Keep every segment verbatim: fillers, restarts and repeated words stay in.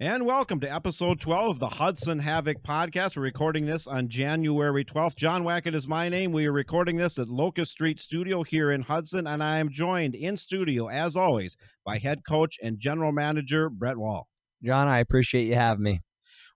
And welcome to episode twelve of the Hudson Havoc podcast. We're recording this on January twelfth. John Wackett is my name. We are recording this at Locust Street Studio here in Hudson, and I am joined in studio, as always, by head coach and general manager Brett Wall. John, I appreciate you having me.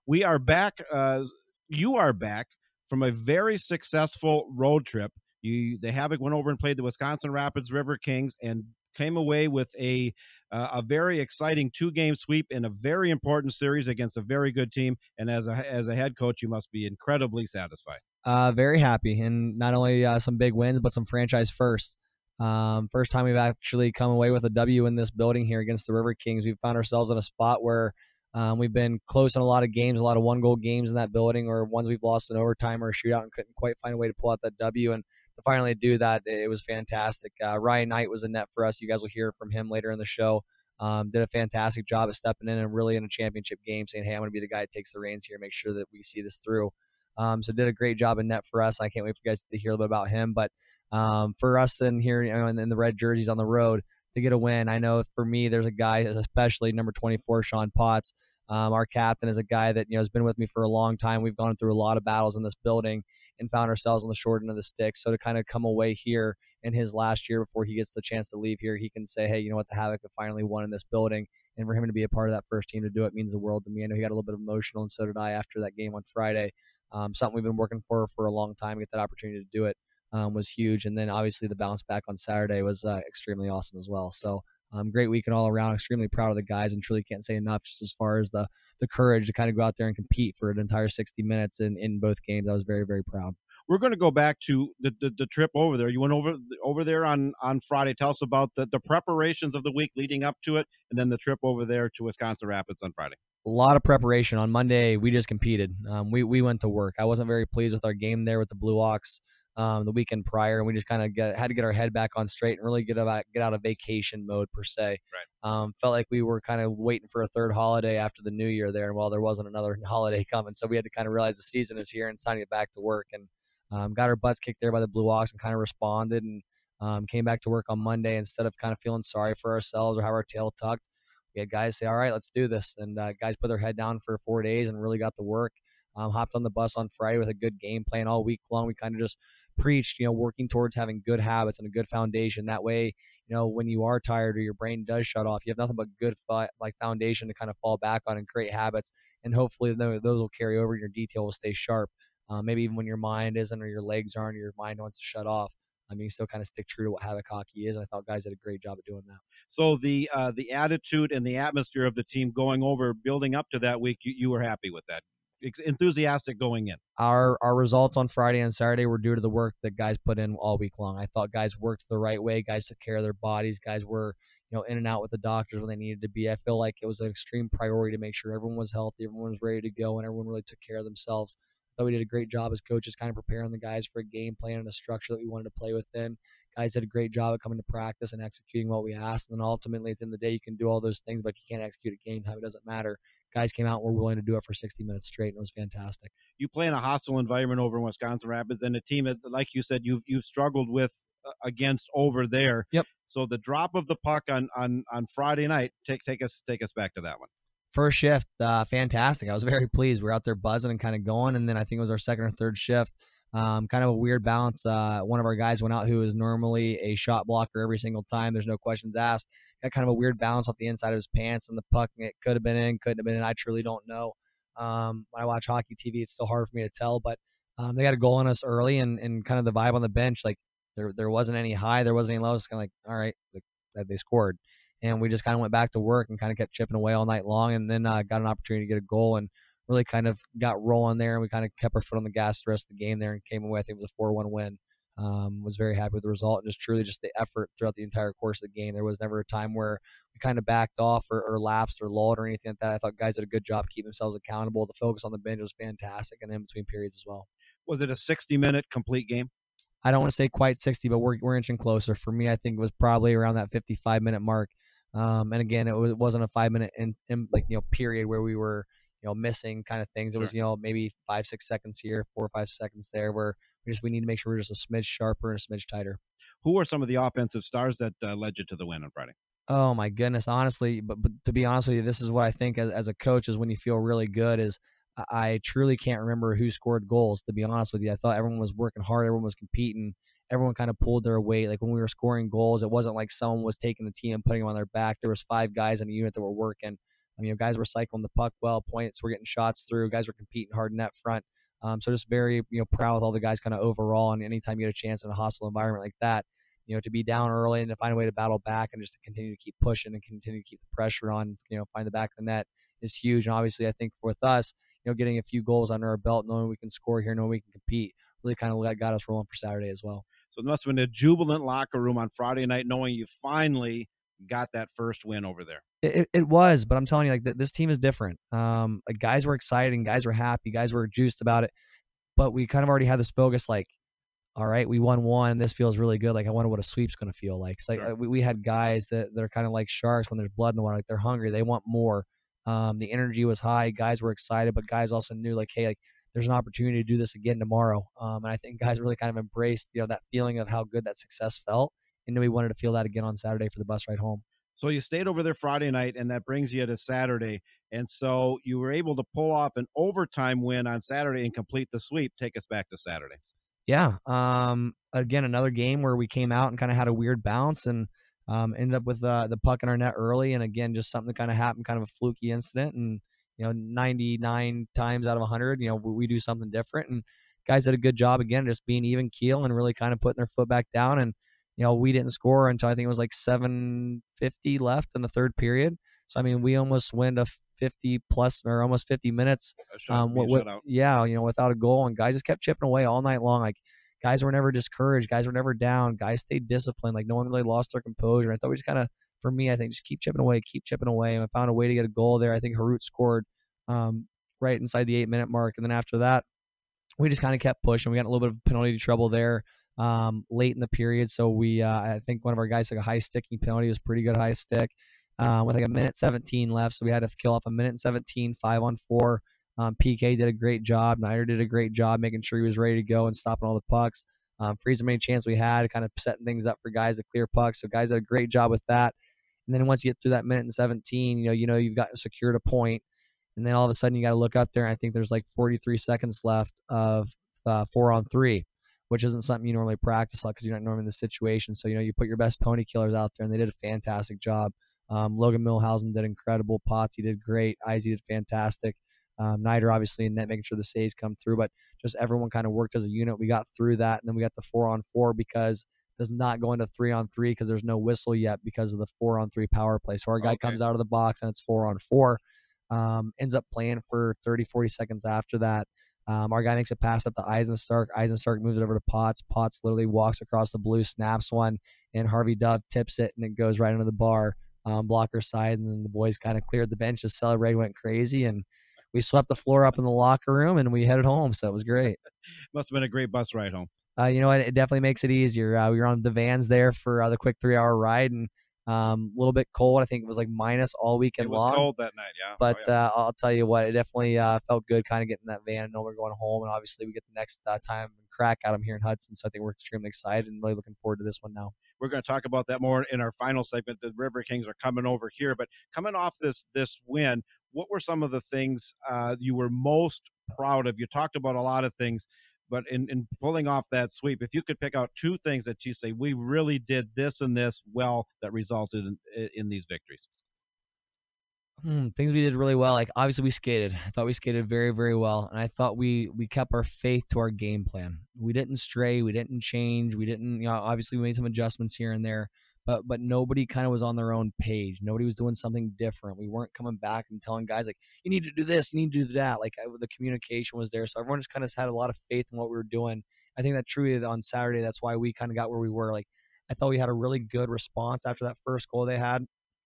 We are back. Uh, you are back from a very successful road trip. You, the Havoc went over and played the Wisconsin Rapids Riverkings and came away with a uh, a very exciting two-game sweep in a very important series against a very good team. And as a as a head coach, you must be incredibly satisfied. Uh, very happy, and not only uh, some big wins, but some franchise firsts. Um, first time we've actually come away with a W in this building here against the Riverkings. We've found ourselves in a spot where um, we've been close in a lot of games, a lot of one-goal games in that building, or ones we've lost in overtime or a shootout and couldn't quite find a way to pull out that W. And to finally do that, it was fantastic. Uh, Ryan Knight was in net for us. You guys will hear from him later in the show. Um, did a fantastic job at stepping in and really in a championship game saying, hey, I'm going to be the guy that takes the reins here, make sure that we see this through. Um, so did a great job in net for us. I can't wait for you guys to hear a little bit about him. But um, for us in here, you know, in, in the red jerseys on the road to get a win, I know for me there's a guy, especially number twenty-four, Sean Potts. Um, our captain is a guy that, you know, has been with me for a long time. We've gone through a lot of battles in this building and found ourselves on the short end of the stick. So to kind of come away here in his last year before he gets the chance to leave here, he can say, hey, you know what, the Havoc have finally won in this building. And for him to be a part of that first team to do it means the world to me. I know he got a little bit emotional, and so did I after that game on Friday. Um, something we've been working for for a long time. Get that opportunity to do it um, was huge. And then obviously the bounce back on Saturday was uh, extremely awesome as well. So um, great weekend all around. Extremely proud of the guys, and truly can't say enough just as far as the the courage to kind of go out there and compete for an entire sixty minutes in, in both games. I was very, very proud. We're going to go back to the, the, the trip over there. You went over over there on, on Friday. Tell us about the, the preparations of the week leading up to it, and then the trip over there to Wisconsin Rapids on Friday. A lot of preparation. On Monday, we just competed. Um, we, we went to work. I wasn't very pleased with our game there with the Blue Ox um, the weekend prior, and we just kind of get, had to get our head back on straight and really get about, get out of vacation mode, per se. Right. Um, felt like we were kind of waiting for a third holiday after the new year there, and well, there wasn't another holiday coming, so we had to kind of realize the season is here and it's time to get back to work. And um, got our butts kicked there by the Blue Ox and kind of responded, and um, came back to work on Monday. Instead of kind of feeling sorry for ourselves or have our tail tucked, we had guys say, all right, let's do this. And uh, guys put their head down for four days and really got to work. Um, hopped on the bus on Friday with a good game plan all week long. We kind of just preached, you know, working towards having good habits and a good foundation. That way, you know, when you are tired or your brain does shut off, you have nothing but good like foundation to kind of fall back on and create habits. And hopefully those will carry over and your detail will stay sharp. Uh, maybe even when your mind isn't or your legs aren't or your mind wants to shut off, I mean, you still kind of stick true to what Havoc hockey is, and I thought guys did a great job of doing that. So the uh, the attitude and the atmosphere of the team going over, building up to that week, you, you were happy with that? Enthusiastic going in. Our our results on Friday and Saturday were due to the work that guys put in all week long. I thought guys worked the right way. Guys took care of their bodies. Guys were, you know, in and out with the doctors when they needed to be. I feel like it was an extreme priority to make sure everyone was healthy, everyone was ready to go, and everyone really took care of themselves. I thought we did a great job as coaches kind of preparing the guys for a game plan and a structure that we wanted to play within. Guys did a great job at coming to practice and executing what we asked. And then ultimately at the end of the day, you can do all those things, but you can't execute at game time. It doesn't matter. Guys came out and were willing to do it for sixty minutes straight, and it was fantastic. You play in a hostile environment over in Wisconsin Rapids, and a team that, like you said, you've you've struggled with uh, against over there. Yep. So the drop of the puck on on on Friday night, take take us take us back to that one. First shift, uh, fantastic. I was very pleased. We were out there buzzing and kind of going, and then I think it was our second or third shift. Um, kind of a weird balance. Uh, one of our guys went out who is normally a shot blocker every single time. There's no questions asked. Got kind of a weird balance off the inside of his pants, and the puck, it could have been in, couldn't have been in. I truly don't know. Um, when I watch hockey T V, it's still hard for me to tell, but um, they got a goal on us early, and, and kind of the vibe on the bench, like there there wasn't any high, there wasn't any low. It's kind of like, all right, like, they scored. And we just kind of went back to work and kind of kept chipping away all night long, and then uh, got an opportunity to get a goal and really kind of got rolling there. And we kind of kept our foot on the gas the rest of the game there and came away, I think it was a four one win. Um, was very happy with the result and just truly just the effort throughout the entire course of the game. There was never a time where we kind of backed off or, or lapsed or lulled or anything like that. I thought guys did a good job keeping themselves accountable. The focus on the bench was fantastic, and in between periods as well. Was it a sixty-minute complete game? I don't want to say quite sixty, but we're, we're inching closer. For me, I think it was probably around that fifty-five minute mark. Um, and again, it, was, it wasn't a five minute in, in, like, you know, period where we were, you know, missing kind of things. It was, you know, maybe five, six seconds here, four or five seconds there where we just, we need to make sure we're just a smidge sharper and a smidge tighter. Who are some of the offensive stars that uh, led you to the win on Friday? Oh my goodness, honestly, but, but to be honest with you, this is what I think as, as a coach is when you feel really good is I truly can't remember who scored goals, to be honest with you. I thought everyone was working hard, everyone was competing, everyone kind of pulled their weight. Like when we were scoring goals, it wasn't like someone was taking the team and putting them on their back. There was five guys in the unit that were working. I mean, guys were cycling the puck well, points were getting shots through, guys were competing hard in that front. Um, so just very, you know, proud with all the guys kind of overall, and anytime you get a chance in a hostile environment like that, you know, to be down early and to find a way to battle back and just to continue to keep pushing and continue to keep the pressure on, you know, find the back of the net is huge. And obviously I think with us, you know, getting a few goals under our belt, knowing we can score here, knowing we can compete, really kind of got us rolling for Saturday as well. So it must have been a jubilant locker room on Friday night, knowing you finally got that first win over there. It, it was, but I'm telling you, like, this team is different. Um, like guys were excited, guys were happy, guys were juiced about it, but we kind of already had this focus, like, all right, we won one. This feels really good. Like, I wonder what a sweep's going to feel like. It's like sure. we, we had guys that, that are kind of like sharks when there's blood in the water. Like, they're hungry. They want more. Um, the energy was high. Guys were excited, but guys also knew, like, hey, like, there's an opportunity to do this again tomorrow. Um, and I think guys really kind of embraced, you know, that feeling of how good that success felt, and knew we wanted to feel that again on Saturday for the bus ride home. So you stayed over there Friday night, and that brings you to Saturday. And so you were able to pull off an overtime win on Saturday and complete the sweep. Take us back to Saturday. Yeah. Um, again, another game where we came out and kind of had a weird bounce and um, ended up with uh, the puck in our net early. And again, just something that kind of happened, kind of a fluky incident. And, you know, ninety-nine times out of a hundred, you know, we, we do something different. And guys did a good job, again, just being even keel and really kind of putting their foot back down. And, you know, we didn't score until I think it was like seven fifty left in the third period. So, I mean, we almost went a fifty plus or almost fifty minutes. Um, what, what, yeah, you know, without a goal, and guys just kept chipping away all night long. Like, guys were never discouraged. Guys were never down. Guys stayed disciplined. Like, no one really lost their composure. I thought we just kind of, for me, I think just keep chipping away, keep chipping away. And I found a way to get a goal there. I think Harut scored um, right inside the eight minute mark. And then after that, we just kind of kept pushing. We got a little bit of penalty trouble there um, late in the period. So we, uh, I think one of our guys took a high sticking penalty. It was a pretty good high stick. Uh, with like a minute seventeen left, so we had to kill off a minute seventeen, five on four. Um, P K did a great job. Nider did a great job making sure he was ready to go and stopping all the pucks. Um, Freezer made a chance we had, kind of setting things up for guys to clear pucks. So guys did a great job with that. And then once you get through that minute and seventeen, you know, you know you've got secured a point. And then all of a sudden you got to look up there. And I think there's like forty-three seconds left of uh, four on three, which isn't something you normally practice because you're not normally in the situation. So you know you put your best pony killers out there, and they did a fantastic job. Um, Logan Millhausen did incredible. Potsy did great. Izzy did fantastic. Um, Nider obviously in net, making sure the saves come through, but just everyone kind of worked as a unit. We got through that, and then we got the four on four because it does not go into three on three because there's no whistle yet because of the four on three power play. So our guy okay. comes out of the box and it's four on four, um, ends up playing for thirty, forty seconds after that. Um, our guy makes a pass up to Eisenstark. Eisenstark moves it over to Potts. Potts literally walks across the blue, snaps one, and Harvey Dove tips it, and it goes right under the bar. Um, blocker side, and then the boys kind of cleared the benches, celebrated, went crazy, and we swept the floor up in the locker room, and we headed home. So it was great. Must have been a great bus ride home. Uh, you know what? It definitely makes it easier. Uh, we were on the vans there for uh, the quick three-hour ride, and a um, little bit cold. I think it was like minus all weekend long. It was long, cold that night, yeah. But oh, yeah. Uh, I'll tell you what, it definitely uh, felt good kind of getting in that van and know we're going home, and obviously we get the next uh, time and crack at them here in Hudson. So I think we're extremely excited and really looking forward to this one now. We're going to talk about that more in our final segment. The Riverkings are coming over here, but coming off this this win, what were some of the things uh, you were most proud of? You talked about a lot of things, but in, in pulling off that sweep, if you could pick out two things that you say, we really did this and this well that resulted in, in these victories. Hmm, things we did really well. Like, obviously we skated. I thought we skated very, very well. And I thought we, we kept our faith to our game plan. We didn't stray. We didn't change. We didn't, you know, obviously we made some adjustments here and there, but, but nobody kind of was on their own page. Nobody was doing something different. We weren't coming back and telling guys like, you need to do this, you need to do that. Like I, the communication was there. So everyone just kind of had a lot of faith in what we were doing. I think that truly on Saturday, that's why we kind of got where we were. Like, I thought we had a really good response after that first goal they had.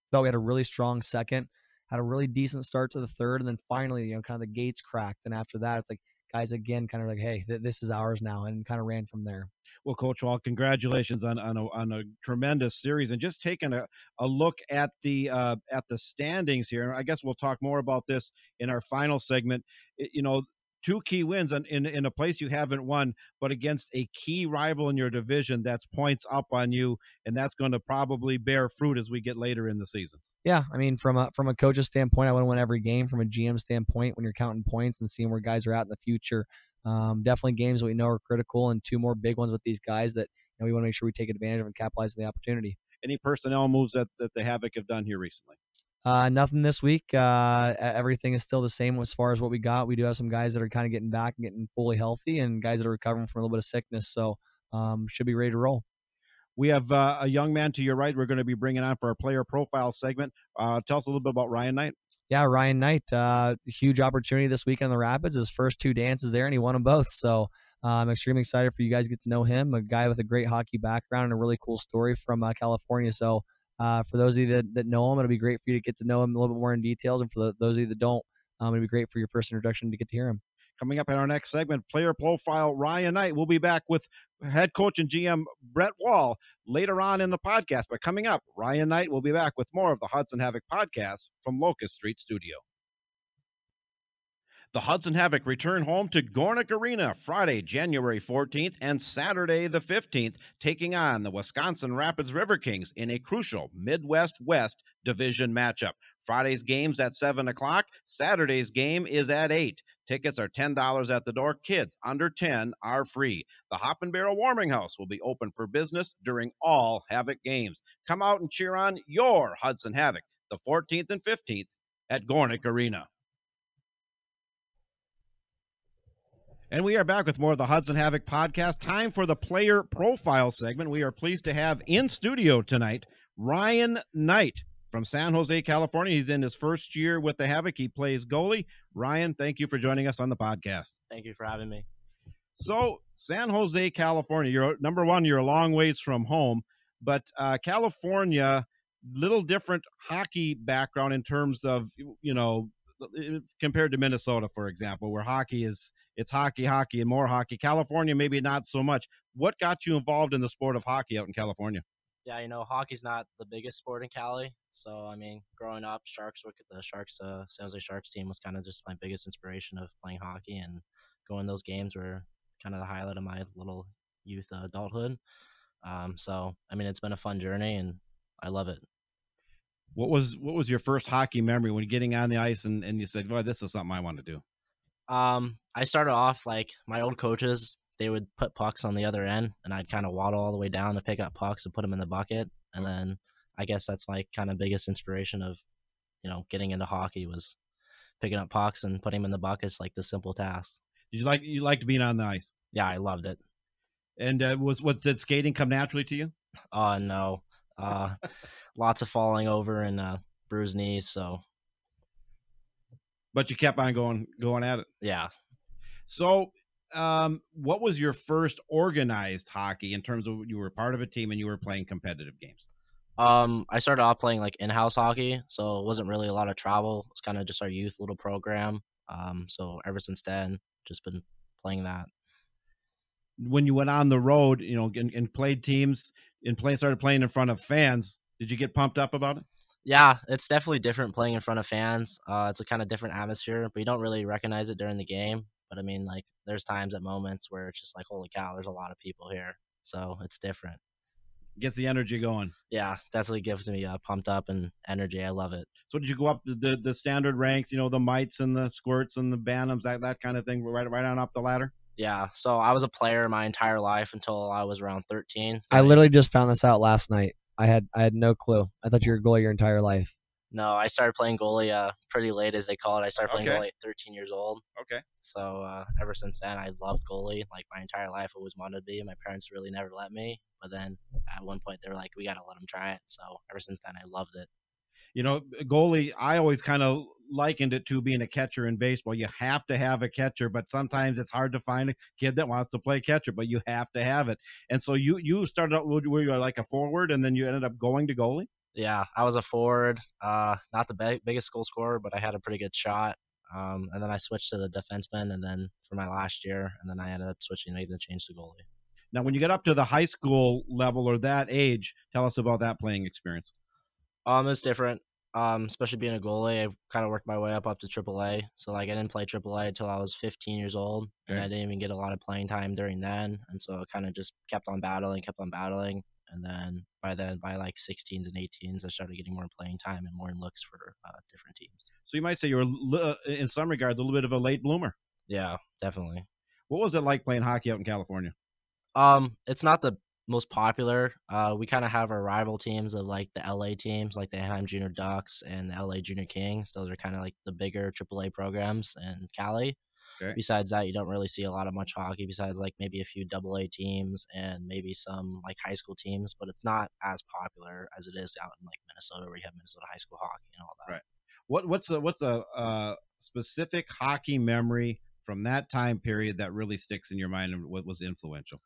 Thought we had a really strong second. Had a really decent start to the third, and then finally, you know, kind of the gates cracked. And after that, it's like guys again, kind of like, hey, th this is ours now, and kind of ran from there. Well, Coach Wall, congratulations on on a, on a tremendous series, and just taking a, a look at the uh, at the standings here. I guess we'll talk more about this in our final segment. It, you know, two key wins in, in, in a place you haven't won, but against a key rival in your division that's points up on you, and that's going to probably bear fruit as we get later in the season. Yeah, I mean, from a from a coach's standpoint, I want to win every game. From a G M standpoint, when you're counting points and seeing where guys are at in the future, um, definitely games that we know are critical, and two more big ones with these guys that you know, we want to make sure we take advantage of and capitalize on the opportunity. Any personnel moves that, that the Havoc have done here recently? Uh, nothing this week. Uh, everything is still the same as far as what we got. We do have some guys that are kind of getting back and getting fully healthy, and guys that are recovering from a little bit of sickness. So um, should be ready to roll. We have uh, a young man to your right we're going to be bringing on for our player profile segment. Uh, tell us a little bit about Ryan Knight. Yeah, Ryan Knight, uh, huge opportunity this weekend in the Rapids. His first two dances there, and he won them both. So uh, I'm extremely excited for you guys to get to know him, a guy with a great hockey background and a really cool story from uh, California. So uh, for those of you that, that know him, it'll be great for you to get to know him a little bit more in details. And for the, those of you that don't, um, it'll be great for your first introduction to get to hear him. Coming up in our next segment, player profile, Ryan Knight. We'll be back with head coach and G M Brett Wall later on in the podcast. But coming up, Ryan Knight will be back with more of the Hudson Havoc podcast from Locust Street Studio. The Hudson Havoc return home to Gornick Arena Friday, January fourteenth and Saturday the fifteenth, taking on the Wisconsin Rapids Riverkings in a crucial Midwest-West division matchup. Friday's game's at seven o'clock. Saturday's game is at eight. Tickets are ten dollars at the door. Kids under ten are free. The Hop and Barrel Warming House will be open for business during all Havoc games. Come out and cheer on your Hudson Havoc, the fourteenth and fifteenth at Gornick Arena. And we are back with more of the Hudson Havoc podcast. Time for the player profile segment. We are pleased to have in studio tonight Ryan Knight from San Jose, California. He's in his first year with the Havoc. He plays goalie. Ryan, thank you for joining us on the podcast. Thank you for having me. So, San Jose, California, you're number one, you're a long ways from home, but uh, California, little different hockey background in terms of, you know, compared to Minnesota, for example, where hockey is, it's hockey, hockey, and more hockey. California, maybe not so much. What got you involved in the sport of hockey out in California? Yeah, you know, hockey's not the biggest sport in Cali. So, I mean, growing up, Sharks, the Sharks, uh, San Jose Sharks team was kind of just my biggest inspiration of playing hockey, and going to those games were kind of the highlight of my little youth uh, adulthood. Um, so, I mean, it's been a fun journey, and I love it. What was what was your first hockey memory when getting on the ice and, and you said, well, this is something I want to do? Um, I started off like my old coaches, they would put pucks on the other end, and I'd kind of waddle all the way down to pick up pucks and put them in the bucket. And then I guess that's my kind of biggest inspiration of, you know, getting into hockey was picking up pucks and putting them in the buckets, like the simple task. Did you like you liked being on the ice? Yeah, I loved it. And uh, was what did skating come naturally to you? Oh, uh, no. uh lots of falling over and uh bruised knees, so but you kept on going going at it. Yeah. So um what was your first organized hockey in terms of you were part of a team and you were playing competitive games? um I started off playing like in-house hockey, so it wasn't really a lot of travel. It's kind of just our youth little program. Um so ever since then, just been playing that. When you went on the road, you know, and, and played teams and play, started playing in front of fans, did you get pumped up about it? Yeah, it's definitely different playing in front of fans. Uh, it's a kind of different atmosphere, but you don't really recognize it during the game. But, I mean, like, there's times at moments where it's just like, holy cow, there's a lot of people here. So it's different. Gets the energy going. Yeah, that's what gives me uh, pumped up and energy. I love it. So did you go up the, the, the standard ranks, you know, the mites and the squirts and the bantams, that, that kind of thing, right, right on up the ladder? Yeah, so I was a player my entire life until I was around thirteen. I literally just found this out last night. I had I had no clue. I thought you were a goalie your entire life. No, I started playing goalie uh, pretty late, as they call it. I started playing okay. goalie at thirteen years old. Okay. So uh, ever since then, I loved goalie. Like, my entire life, I always wanted to be. My parents really never let me. But then at one point, they were like, we got to let them try it. So ever since then, I loved it. You know, goalie, I always kind of likened it to being a catcher in baseball. You have to have a catcher, but sometimes it's hard to find a kid that wants to play catcher, but you have to have it. And so you you started out, were you like a forward, and then you ended up going to goalie? Yeah, I was a forward. Uh, not the big, biggest goal scorer, but I had a pretty good shot. Um, and then I switched to the defenseman, and then for my last year, and then I ended up switching, making the change to goalie. Now, when you get up to the high school level or that age, tell us about that playing experience. Um, it's different. um, especially being a goalie, I've kind of worked my way up up to triple A. So, like, I didn't play triple A until I was fifteen years old, okay. and I didn't even get a lot of playing time during then. And so I kind of just kept on battling, kept on battling. And then by then, by like sixteens and eighteens, I started getting more playing time and more looks for uh, different teams. So you might say you were, in some regards, a little bit of a late bloomer. Yeah, definitely. What was it like playing hockey out in California? Um, it's not the most popular. Uh, we kind of have our rival teams of like the L A teams, like the Anaheim Junior Ducks and the L A Junior Kings. Those are kind of like the bigger triple A programs in Cali. Okay. Besides that, you don't really see a lot of much hockey besides like maybe a few double A teams and maybe some like high school teams, but it's not as popular as it is out in like Minnesota, where you have Minnesota high school hockey and all that. Right. What what's a, what's a, a specific hockey memory from that time period that really sticks in your mind and what was influential?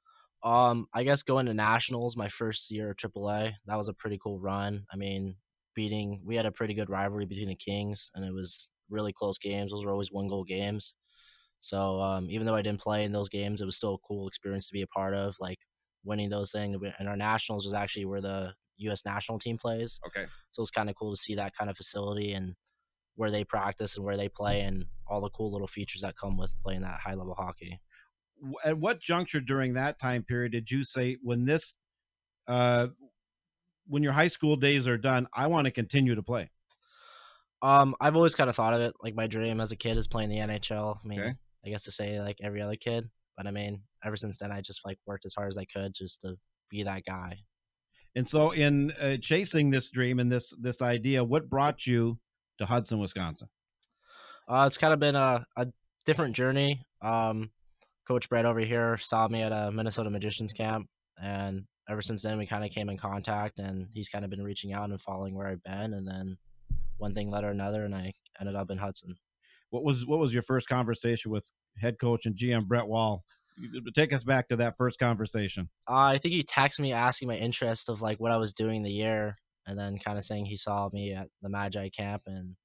Um, I guess going to nationals my first year at triple A, that was a pretty cool run. I mean, beating we had a pretty good rivalry between the Kings, and it was really close games. Those were always one goal games. So um, even though I didn't play in those games, it was still a cool experience to be a part of, like winning those things. And our nationals was actually where the U S national team plays. Okay. So it's kind of cool to see that kind of facility and where they practice and where they play and all the cool little features that come with playing that high level hockey. At what juncture during that time period did you say, when this, uh, when your high school days are done, I want to continue to play? Um, I've always kind of thought of it. Like my dream as a kid is playing the N H L. I mean, okay. I guess to say like every other kid, but I mean, ever since then, I just like worked as hard as I could just to be that guy. And so in uh, chasing this dream and this, this idea, what brought you to Hudson, Wisconsin? Uh, it's kind of been a, a different journey. Um, Coach Brett over here saw me at a Minnesota Magicians camp. And ever since then, we kind of came in contact, and he's kind of been reaching out and following where I've been. And then one thing led to another, and I ended up in Hudson. What was what was your first conversation with head coach and G M Brett Wall? Take us back to that first conversation. Uh, I think he texted me asking my interest of like what I was doing the year, and then kind of saying he saw me at the Magi camp, and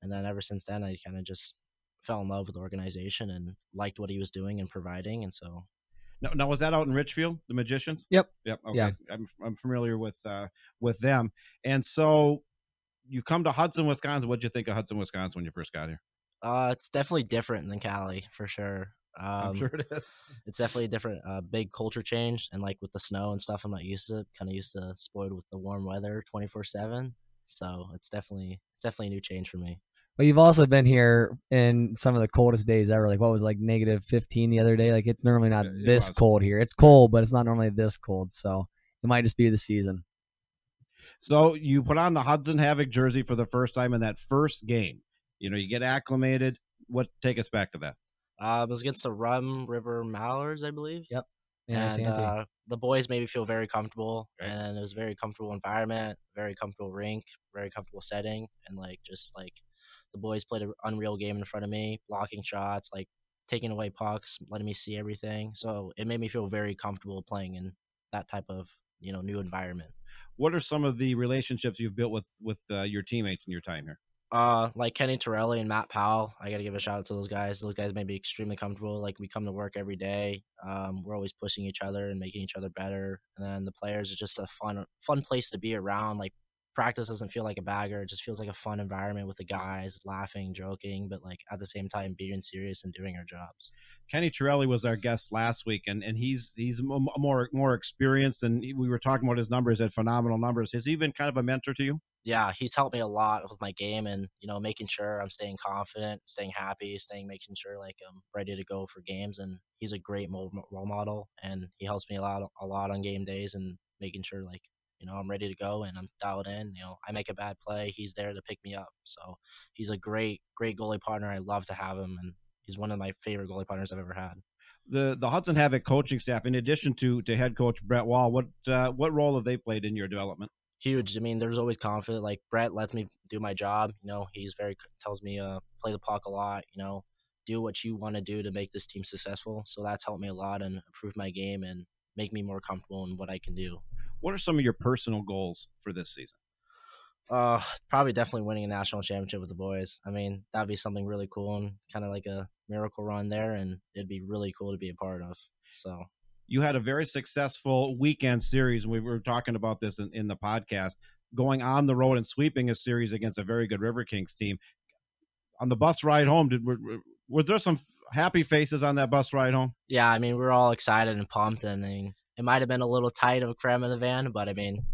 and then ever since then I kind of just fell in love with the organization and liked what he was doing and providing, and so. Now, now was that out in Richfield, the Magicians? Yep. Yep. Okay. Yeah. I'm I'm familiar with uh, with them, and so you come to Hudson, Wisconsin. What did you think of Hudson, Wisconsin when you first got here? Uh, it's definitely different than Cali for sure. Um, I'm sure it is. It's definitely a different, uh, big culture change. And like with the snow and stuff, I'm not used to it. Kind of used to spoiled with the warm weather twenty-four seven. So it's definitely, it's definitely a new change for me. But you've also been here in some of the coldest days ever. Like what was like negative fifteen the other day? Like it's normally not it, this it cold here. It's cold, but it's not normally this cold. So it might just be the season. So you put on the Hudson Havoc jersey for the first time in that first game. You know, you get acclimated. What take us back to that? Uh, it was against the Rum River Mallards, I believe. Yep. Yeah, and uh, the boys made me feel very comfortable, right. And it was a very comfortable environment, very comfortable rink, very comfortable setting, and like just like the boys played an unreal game in front of me, blocking shots, like taking away pucks, letting me see everything. So it made me feel very comfortable playing in that type of you know new environment. What are some of the relationships you've built with with uh, your teammates in your time here? Uh, like Kenny Torelli and Matt Powell, I got to give a shout out to those guys. Those guys made me extremely comfortable. Like we come to work every day. Um, we're always pushing each other and making each other better. And then the players are just a fun, fun place to be around. Like practice doesn't feel like a bagger. It just feels like a fun environment with the guys laughing, joking, but like at the same time being serious and doing our jobs. Kenny Torelli was our guest last week, and, and he's, he's more, more experienced, and we were talking about his numbers at phenomenal numbers. Has he been kind of a mentor to you? Yeah, he's helped me a lot with my game and, you know, making sure I'm staying confident, staying happy, staying, making sure like I'm ready to go for games. And he's a great role model, and he helps me a lot, a lot on game days and making sure like, you know, I'm ready to go and I'm dialed in, you know, I make a bad play. He's there to pick me up. So he's a great, great goalie partner. I love to have him. And he's one of my favorite goalie partners I've ever had. The, the Hudson Havoc coaching staff, in addition to, to head coach Brett Wall, what, uh, what role have they played in your development? Huge. I mean, there's always confident. Like Brett lets me do my job. You know, he's very tells me uh play the puck a lot. You know, do what you want to do to make this team successful. So that's helped me a lot and improve my game and make me more comfortable in what I can do. What are some of your personal goals for this season? Uh, probably definitely winning a national championship with the boys. I mean, that'd be something really cool and kind of like a miracle run there, and it'd be really cool to be a part of. So. You had a very successful weekend series, and we were talking about this in, in the podcast. going on the road and sweeping a series against a very good Riverkings team. On the bus ride home, did were, was there some happy faces on that bus ride home? Yeah, I mean, we were all excited and pumped, and I mean, it might have been a little tight of a cram in the van, but I mean,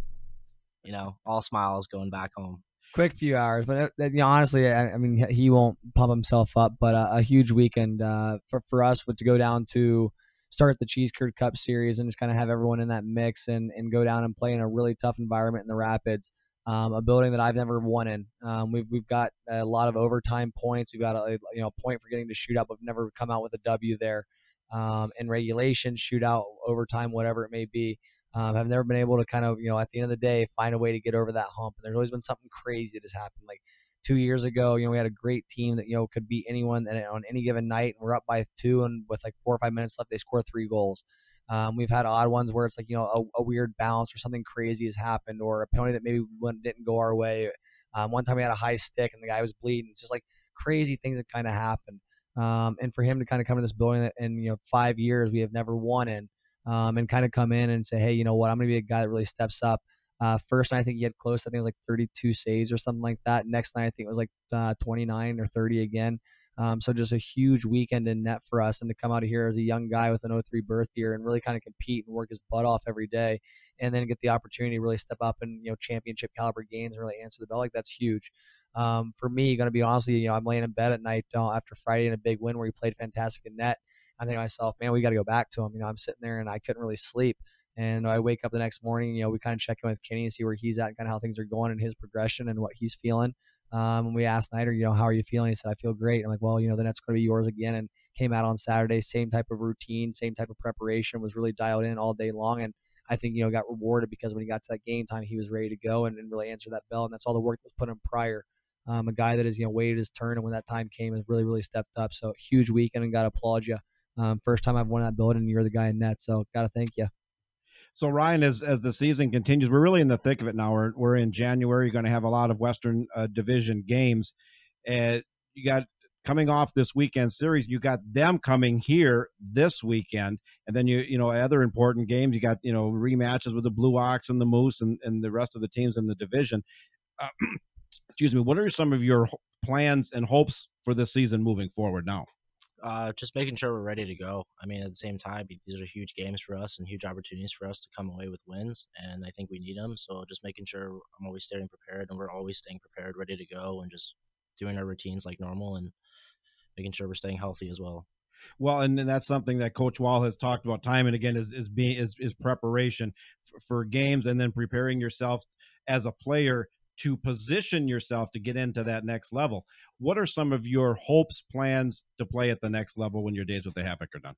you know, all smiles going back home. Quick few hours, but you know, honestly, I, I mean, he won't pump himself up, but a, a huge weekend uh, for for us to go down to start the Cheese Curd Cup Series and just kind of have everyone in that mix and and go down and play in a really tough environment in the Rapids, um, a building that I've never won in. Um, we've we've got a lot of overtime points. We've got a you know point for getting to shootout. We've never come out with a W there, um, in regulation, shootout, overtime, whatever it may be. Um, I've never been able to kind of, you know, at the end of the day, find a way to get over that hump. And there's always been something crazy that has happened. Like two years ago, you know, we had a great team that, you know, could beat anyone and on any given night. We're up by two, and with like four or five minutes left, they score three goals. Um, we've had odd ones where it's like, you know, a, a weird bounce or something crazy has happened, or a penalty that maybe went, didn't go our way. Um, one time we had a high stick and the guy was bleeding. It's just like crazy things that kind of happened. Um, and for him to kind of come to this building that in, you know, five years we have never won in. Um, and kind of come in and say, hey, you know what, I'm going to be a guy that really steps up. Uh, first night, I think he had close, I think it was like thirty-two saves or something like that. Next night, I think it was like uh, twenty-nine or thirty again. Um, so just a huge weekend in net for us. And to come out of here as a young guy with an oh three birth year and really kind of compete and work his butt off every day, and then get the opportunity to really step up and, you know, championship caliber games and really answer the bell, like that's huge. Um, for me, going to be honest with you, you know, I'm laying in bed at night uh, after Friday in a big win where he played fantastic in net. I think to myself, man, we got to go back to him. You know, I'm sitting there and I couldn't really sleep. And I wake up the next morning, you know, we kind of check in with Kenny and see where he's at and kind of how things are going and his progression and what he's feeling. Um, and we asked Nider, you know, how are you feeling? He said, I feel great. I'm like, well, you know, the net's going to be yours again. And came out on Saturday, same type of routine, same type of preparation, was really dialed in all day long. And I think, you know, got rewarded because when he got to that game time, he was ready to go and, and really answer that bell. And that's all the work that was put in prior. Um, a guy that has, you know, waited his turn. And when that time came, has really, really stepped up. So huge weekend, and got to applaud you. Um, first time I've won that building, and you're the guy in net, so got to thank you. So, Ryan, as as the season continues, we're really in the thick of it now. We're, we're in January. You're going to have a lot of Western uh, Division games. Uh, you got coming off this weekend series, you got them coming here this weekend, and then, you you know, other important games. You got, you know, rematches with the Blue Ox and the Moose and, and the rest of the teams in the division. Uh, excuse me, what are some of your plans and hopes for this season moving forward now? Uh, just making sure we're ready to go. I mean, at the same time, these are huge games for us and huge opportunities for us to come away with wins, and I think we need them. So just making sure I'm always staying prepared, and we're always staying prepared, ready to go, and just doing our routines like normal and making sure we're staying healthy as well. Well, and, and that's something that Coach Wall has talked about time and again, is is being is, is preparation for, for games, and then preparing yourself as a player to position yourself to get into that next level. What are some of your hopes, plans to play at the next level when your days with the Havoc are done?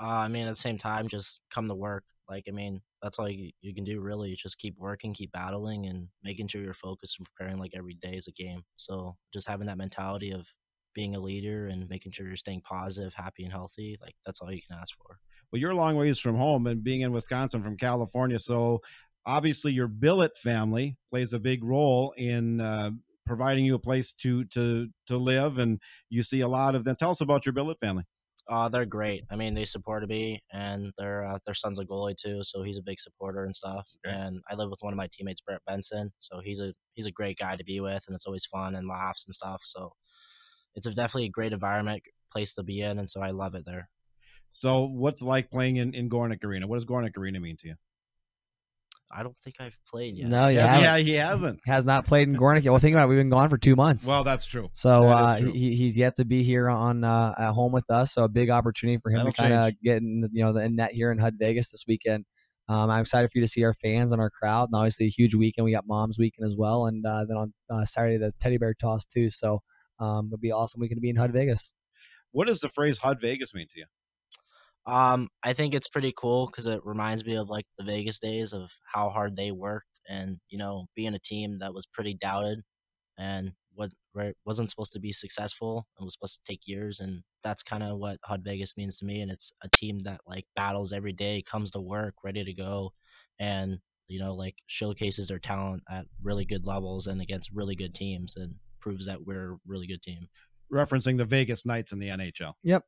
Uh, I mean, at the same time, just come to work. Like, I mean, that's all you, you can do really. Just keep working, keep battling, and making sure you're focused and preparing like every day is a game. So just having that mentality of being a leader and making sure you're staying positive, happy, and healthy, like that's all you can ask for. Well, you're a long ways from home, and being in Wisconsin from California, so obviously your billet family plays a big role in uh, providing you a place to, to, to live, and you see a lot of them. Tell us about your billet family. Uh, they're great. I mean, they supported me, and their uh, their son's a goalie too, so he's a big supporter and stuff. Okay. And I live with one of my teammates, Brett Benson, so he's a he's a great guy to be with, and it's always fun and laughs and stuff. So it's a definitely a great environment, place to be in, and so I love it there. So what's it like playing in, in Gornick Arena? What does Gornick Arena mean to you? I don't think I've played yet. No, yeah, yeah, he hasn't. Has not played in Gornick yet. Well, think about it. We've been gone for two months. Well, that's true. So that uh, true. He, he's yet to be here on uh, at home with us. So a big opportunity for him That'll to kind of get in, you know, the net here in H U D Vegas this weekend. Um, I'm excited for you to see our fans and our crowd, and obviously a huge weekend. We got Mom's weekend as well, and uh, then on uh, Saturday the Teddy Bear Toss too. So um, it'll be awesome weekend to be in H U D Vegas. What does the phrase H U D Vegas mean to you? Um, I think it's pretty cool because it reminds me of like the Vegas days of how hard they worked, and, you know, being a team that was pretty doubted and what wasn't supposed to be successful and was supposed to take years. And that's kind of what H U D Vegas means to me. And it's a team that like battles every day, comes to work, ready to go, and, you know, like showcases their talent at really good levels and against really good teams, and proves that we're a really good team. Referencing the Vegas Knights in the N H L. Yep.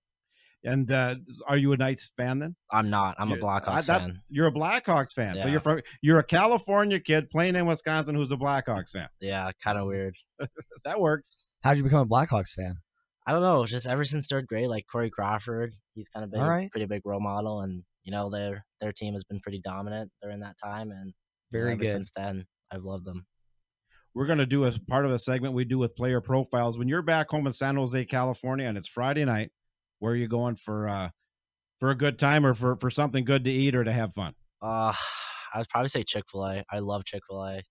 And uh, are you a Knights fan then? I'm not. I'm you're, a Blackhawks I, that, fan. You're a Blackhawks fan. Yeah. So you're from you're a California kid playing in Wisconsin who's a Blackhawks fan. Yeah, kind of weird. That works. How'd you become a Blackhawks fan? I don't know. Just ever since third grade, like Corey Crawford, he's kind of been right. a pretty big role model, and you know their their team has been pretty dominant during that time, and very ever good. Since then, I've loved them. We're going to do a part of a segment we do with player profiles. When you're back home in San Jose, California, and it's Friday night, where are you going for uh, for a good time or for, for something good to eat or to have fun? Uh, I would probably say Chick-fil-A. I love Chick-fil-A. Okay.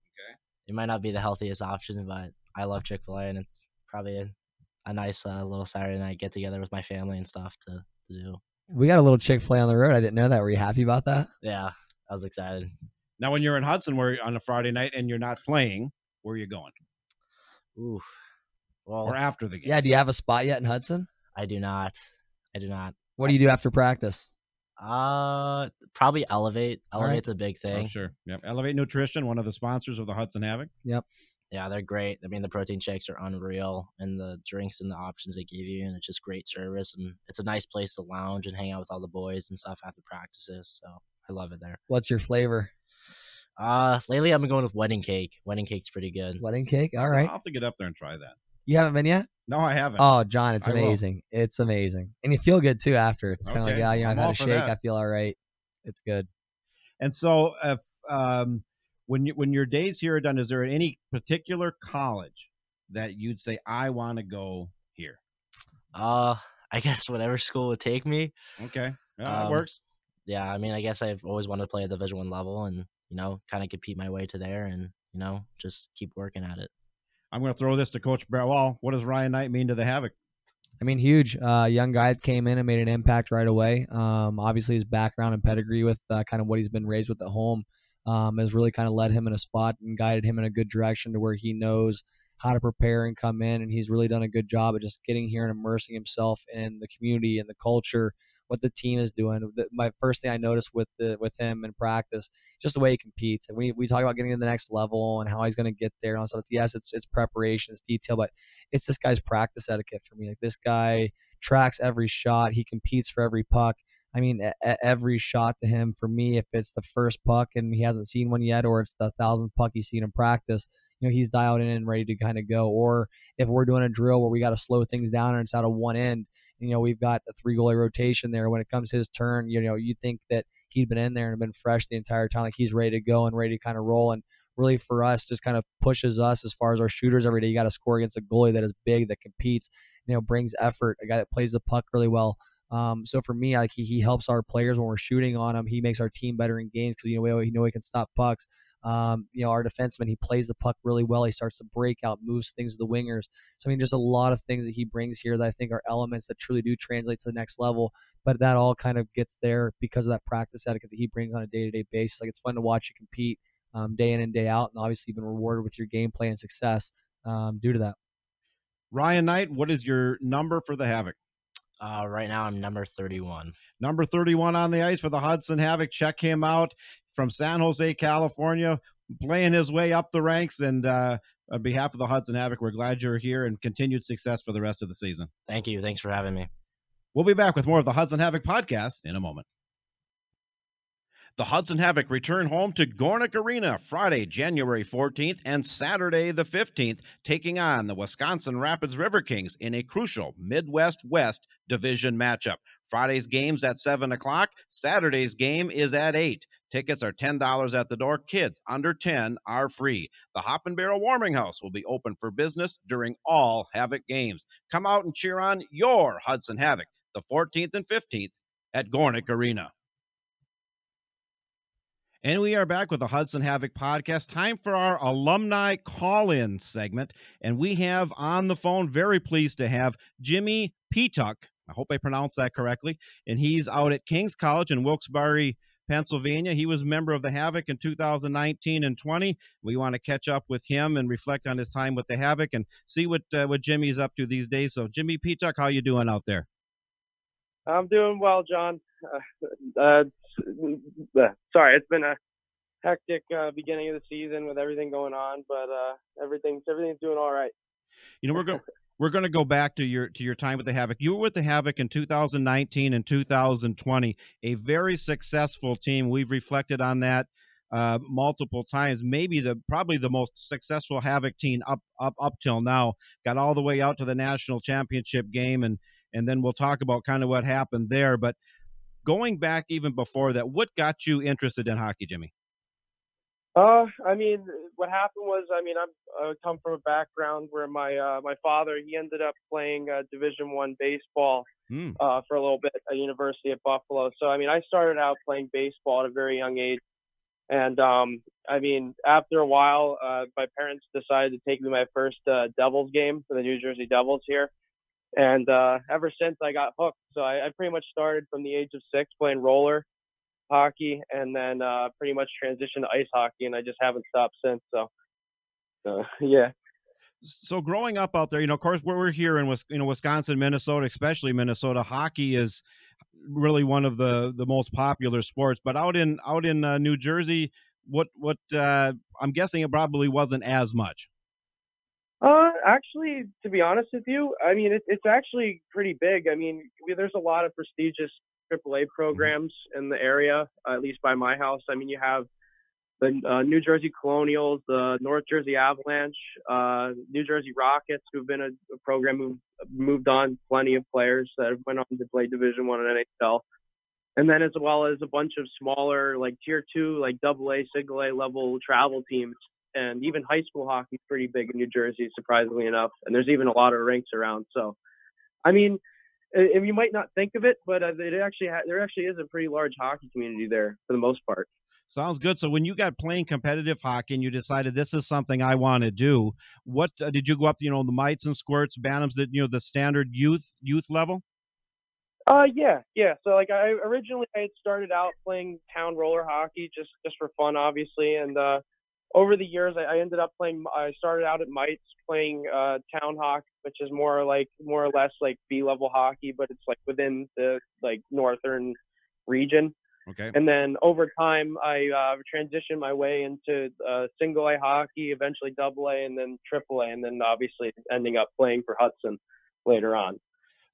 It might not be the healthiest option, but I love Chick-fil-A, and it's probably a, a nice uh, little Saturday night get-together with my family and stuff to, to do. We got a little Chick-fil-A on the road. I didn't know that. Were you happy about that? Yeah, I was excited. Now, when you're in Hudson where on a Friday night and you're not playing, where are you going? Ooh, well, or after the game? Yeah, do you have a spot yet in Hudson? I do not. I do not. What do you do after practice? Uh, probably Elevate. Elevate's right. a big thing. Oh, sure. Yep. Elevate Nutrition, one of the sponsors of the Hudson Havoc. Yep. Yeah, they're great. I mean, the protein shakes are unreal, and the drinks and the options they give you, and it's just great service. And it's a nice place to lounge and hang out with all the boys and stuff after practices. So I love it there. What's your flavor? Uh, lately I've been going with wedding cake. Wedding cake's pretty good. Wedding cake? All right. I'll have to get up there and try that. You haven't been yet? No, I haven't. Oh, John, it's I amazing. Will. It's amazing. And you feel good too after. It's okay. Kind of like, yeah, you know, I've had a shake. That. I feel all right. It's good. And so if, um, when you, when your days here are done, is there any particular college that you'd say, I want to go here? Uh, I guess whatever school would take me. Okay. Yeah, um, that works. Yeah. I mean, I guess I've always wanted to play at the Division One level and, you know, kind of compete my way to there and, you know, just keep working at it. I'm going to throw this to Coach Brett Wall. What does Ryan Knight mean to the Havoc? I mean, huge. Uh, young guys came in and made an impact right away. Um, obviously, his background and pedigree with uh, kind of what he's been raised with at home um, has really kind of led him in a spot and guided him in a good direction to where he knows how to prepare and come in. And he's really done a good job of just getting here and immersing himself in the community and the culture, what the team is doing. My first thing I noticed with the, with him in practice, just the way he competes. And we, we talk about getting to the next level and how he's going to get there and all stuff. Yes, it's, it's preparation, it's detail, but it's this guy's practice etiquette for me. Like, this guy tracks every shot. He competes for every puck. I mean, a- every shot to him, for me, if it's the first puck and he hasn't seen one yet, or it's the thousandth puck he's seen in practice, you know, he's dialed in and ready to kind of go. Or if we're doing a drill where we got to slow things down and it's out of one end, you know, we've got a three goalie rotation there. When it comes to his turn, you know, you think that he'd been in there and been fresh the entire time. Like, he's ready to go and ready to kind of roll. And really for us, just kind of pushes us as far as our shooters every day. You got to score against a goalie that is big, that competes, you know, brings effort, a guy that plays the puck really well. Um, so for me, like, he, he helps our players when we're shooting on him. He makes our team better in games because, you know, we, we know he can stop pucks. Um, you know, our defenseman, he plays the puck really well. He starts to break out, moves things to the wingers. So, I mean, just a lot of things that he brings here that I think are elements that truly do translate to the next level. But that all kind of gets there because of that practice etiquette that he brings on a day-to-day basis. Like, it's fun to watch you compete um, day in and day out. And obviously you've been rewarded with your game plan and success um, due to that. Ryan Knight, what is your number for the Havoc? Uh, right now I'm number thirty-one. Number thirty-one on the ice for the Hudson Havoc. Check him out from San Jose, California, playing his way up the ranks. And uh, on behalf of the Hudson Havoc, we're glad you're here, and continued success for the rest of the season. Thank you. Thanks for having me. We'll be back with more of the Hudson Havoc podcast in a moment. The Hudson Havoc return home to Gornick Arena Friday, January fourteenth and Saturday the fifteenth, taking on the Wisconsin Rapids Riverkings in a crucial Midwest-West division matchup. Friday's game's at seven o'clock. Saturday's game is at eight. Tickets are ten dollars at the door. Kids under ten are free. The Hop and Barrel Warming House will be open for business during all Havoc games. Come out and cheer on your Hudson Havoc the fourteenth and fifteenth at Gornick Arena. And we are back with the Hudson Havoc podcast. Time for our alumni call-in segment. And we have on the phone, very pleased to have Jimmy Petuch. I hope I pronounced that correctly. And he's out at King's College in Wilkes-Barre, Pennsylvania. He was a member of the Havoc in two thousand nineteen and twenty. We want to catch up with him and reflect on his time with the Havoc and see what uh, what Jimmy's up to these days. So, Jimmy Petuch, how you doing out there? I'm doing well, John. Uh, uh, sorry, it's been a hectic uh, beginning of the season with everything going on, but uh, everything's everything's doing all right. You know, we're going we're going to go back to your to your time with the Havoc. You were with the Havoc in two thousand nineteen and two thousand twenty, a very successful team. We've reflected on that uh, multiple times. Maybe the probably the most successful Havoc team up up up till now. Got all the way out to the national championship game, and and then we'll talk about kind of what happened there. But going back even before that, what got you interested in hockey, Jimmy? Uh, I mean, what happened was, I mean, I'm, I come from a background where my, uh, my father, he ended up playing uh, Division One baseball mm. uh, for a little bit at University of Buffalo. So, I mean, I started out playing baseball at a very young age. And, um, I mean, after a while, uh, my parents decided to take me to my first uh, Devils game for the New Jersey Devils here. And uh, ever since, I got hooked. So I, I pretty much started from the age of six playing roller hockey, and then uh pretty much transitioned to ice hockey, and I just haven't stopped since. So uh, yeah so growing up out there, you know, of course where we're here in you know Wisconsin, Minnesota, especially Minnesota, hockey is really one of the the most popular sports. But out in out in uh, New Jersey, what what uh I'm guessing it probably wasn't as much. Uh, actually, to be honest with you, I mean, it, it's actually pretty big. I mean, we, there's a lot of prestigious triple A programs in the area, at least by my house. I mean, you have the uh, New Jersey Colonials, the North Jersey Avalanche, uh, New Jersey Rockets, who've been a, a program who moved on plenty of players that have went on to play Division One and N H L. And then as well as a bunch of smaller, like tier two, like double A, single A level travel teams. And even high school hockey is pretty big in New Jersey, surprisingly enough. And there's even a lot of rinks around. So, I mean, and you might not think of it, but it actually ha- there actually is a pretty large hockey community there for the most part. Sounds good. So when you got playing competitive hockey and you decided this is something I want to do, what uh, did you go up? You know, the mites and squirts, bantams, that you know, the standard youth youth level. Uh, yeah, yeah. So like I originally I had started out playing town roller hockey just just for fun, obviously, and uh, over the years I, I ended up playing. I started out at mites playing uh, town hockey, which is more like more or less like B level hockey, but it's like within the like northern region. Okay. And then over time, I uh, transitioned my way into uh, single A hockey, eventually double A, and then triple A, and then obviously ending up playing for Hudson later on.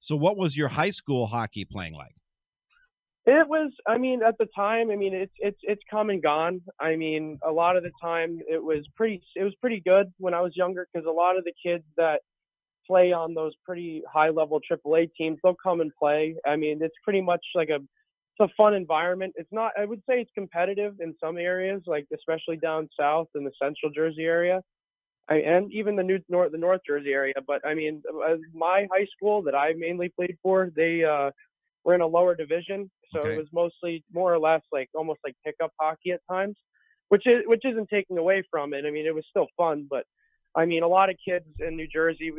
So, what was your high school hockey playing like? It was, I mean, at the time, I mean, it's it's it's come and gone. I mean, a lot of the time, it was pretty it was pretty good when I was younger, because a lot of the kids that play on those pretty high-level triple A teams, they'll come and play. I mean, it's pretty much like a it's a fun environment. It's not, I would say it's competitive in some areas, like especially down south in the Central Jersey area, I, and even the new north the North Jersey area. But I mean, my high school that I mainly played for, they uh, were in a lower division, so okay. It was mostly more or less like almost like pickup hockey at times, which is which isn't taking away from it. I mean, it was still fun, but. I mean, a lot of kids in New Jersey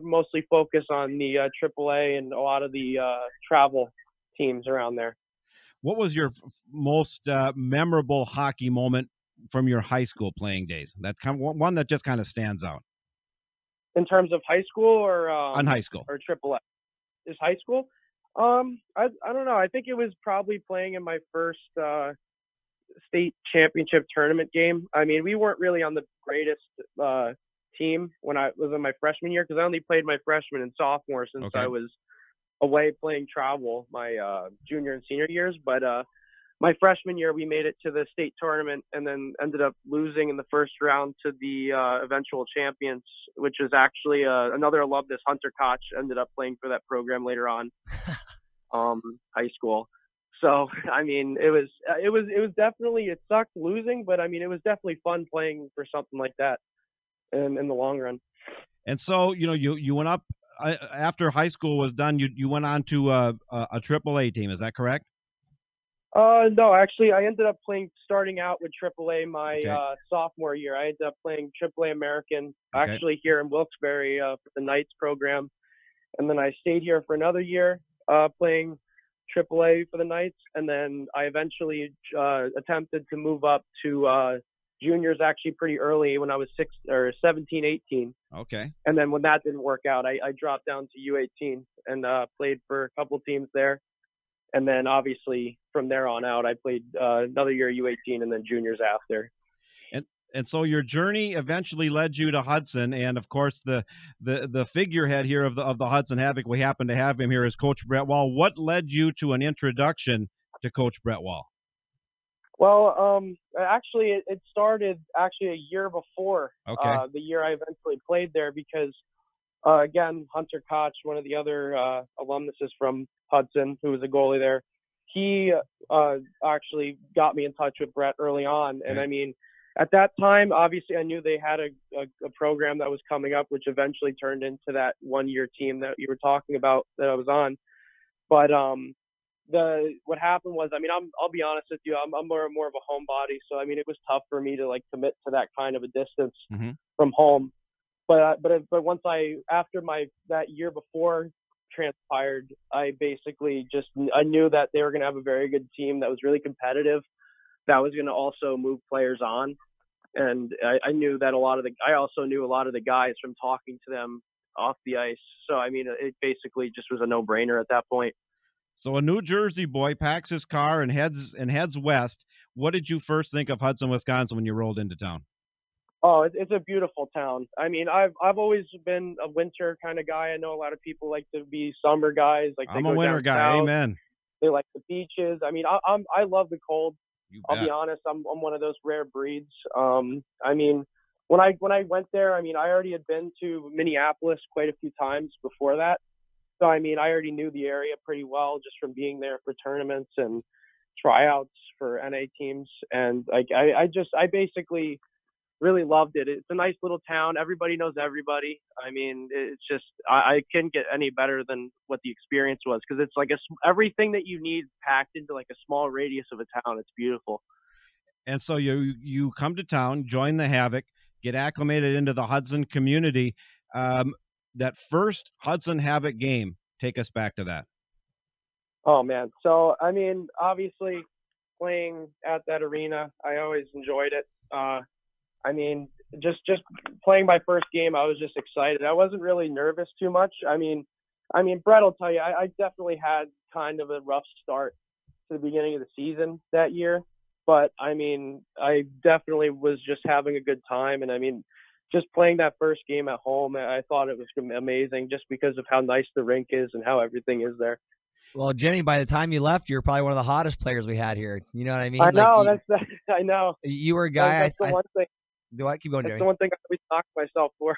mostly focus on the uh, triple A and a lot of the uh, travel teams around there. What was your f- most uh, memorable hockey moment from your high school playing days? That kind of, one that just kind of stands out. In terms of high school or um, on high school or triple A is high school. Um, I I don't know. I think it was probably playing in my first uh, state championship tournament game. I mean, we weren't really on the greatest. Uh, team when I was in my freshman year, because I only played my freshman and sophomore since okay. I was away playing travel my uh junior and senior years, but uh my freshman year we made it to the state tournament and then ended up losing in the first round to the uh eventual champions, which is actually uh, another alumnus, Hunter Koch, ended up playing for that program later on um high school. So, I mean, it was it was it was definitely, it sucked losing, but I mean it was definitely fun playing for something like that In, in the long run. And so, you know, you, you went up uh, after high school was done, you, you went on to uh, a, a triple A team. Is that correct? Uh, no, actually I ended up playing, starting out with triple A my okay. uh, sophomore year. I ended up playing triple A American okay. actually here in Wilkes-Barre uh, for the Knights program. And then I stayed here for another year uh, playing triple A for the Knights. And then I eventually uh, attempted to move up to uh, juniors actually pretty early when I was six or seventeen, eighteen. Okay. And then when that didn't work out, I, I dropped down to U eighteen and uh, played for a couple teams there. And then obviously from there on out, I played uh, another year U eighteen and then juniors after. And And so your journey eventually led you to Hudson, and of course the the the figurehead here of the of the Hudson Havoc, we happen to have him here, is Coach Brett Wall. What led you to an introduction to Coach Brett Wall? Well, um, actually, it, it started actually a year before okay. uh, the year I eventually played there, because uh, again, Hunter Koch, one of the other uh, alumnuses from Hudson, who was a goalie there, he uh, actually got me in touch with Brett early on, and okay. I mean. At that time, obviously, I knew they had a, a, a program that was coming up, which eventually turned into that one-year team that you were talking about that I was on. But um, the what happened was, I mean, I'm, I'll be honest with you, I'm, I'm more, more of a homebody. So, I mean, it was tough for me to, like, commit to that kind of a distance mm-hmm. from home. But but but once I – after my that year before transpired, I basically just – I knew that they were going to have a very good team that was really competitive. That was going to also move players on. And I, I knew that a lot of the, I also knew a lot of the guys from talking to them off the ice. So, I mean, it basically just was a no brainer at that point. So a New Jersey boy packs his car and heads and heads west. What did you first think of Hudson, Wisconsin when you rolled into town? Oh, it, it's a beautiful town. I mean, I've, I've always been a winter kind of guy. I know a lot of people like to be summer guys. Like they I'm a winter guy. South. Amen. They like the beaches. I mean, I, I'm, I love the cold. I'll be honest. I'm I'm one of those rare breeds. Um, I mean, when I when I went there, I mean, I already had been to Minneapolis quite a few times before that, so I mean, I already knew the area pretty well just from being there for tournaments and tryouts for N A teams, and like I, I just I basically really loved it. It's a nice little town. Everybody knows everybody. I mean, it's just I, I couldn't get any better than what the experience was, because it's like a, everything that you need packed into like a small radius of a town. It's beautiful. And so you you come to town, join the Havoc, get acclimated into the Hudson community. Um, that first Hudson Havoc game, take us back to that. Oh man, so I mean, obviously playing at that arena, I always enjoyed it. Uh, I mean, just, just playing my first game, I was just excited. I wasn't really nervous too much. I mean, I mean, Brett will tell you, I, I definitely had kind of a rough start to the beginning of the season that year. But, I mean, I definitely was just having a good time. And, I mean, just playing that first game at home, I thought it was amazing just because of how nice the rink is and how everything is there. Well, Jimmy, by the time you left, you're probably one of the hottest players we had here. You know what I mean? I know. Like you, that's, that, I know. You were a guy. That's the I, one thing. Do I keep going? That's Jerry? The one thing I always knock myself for.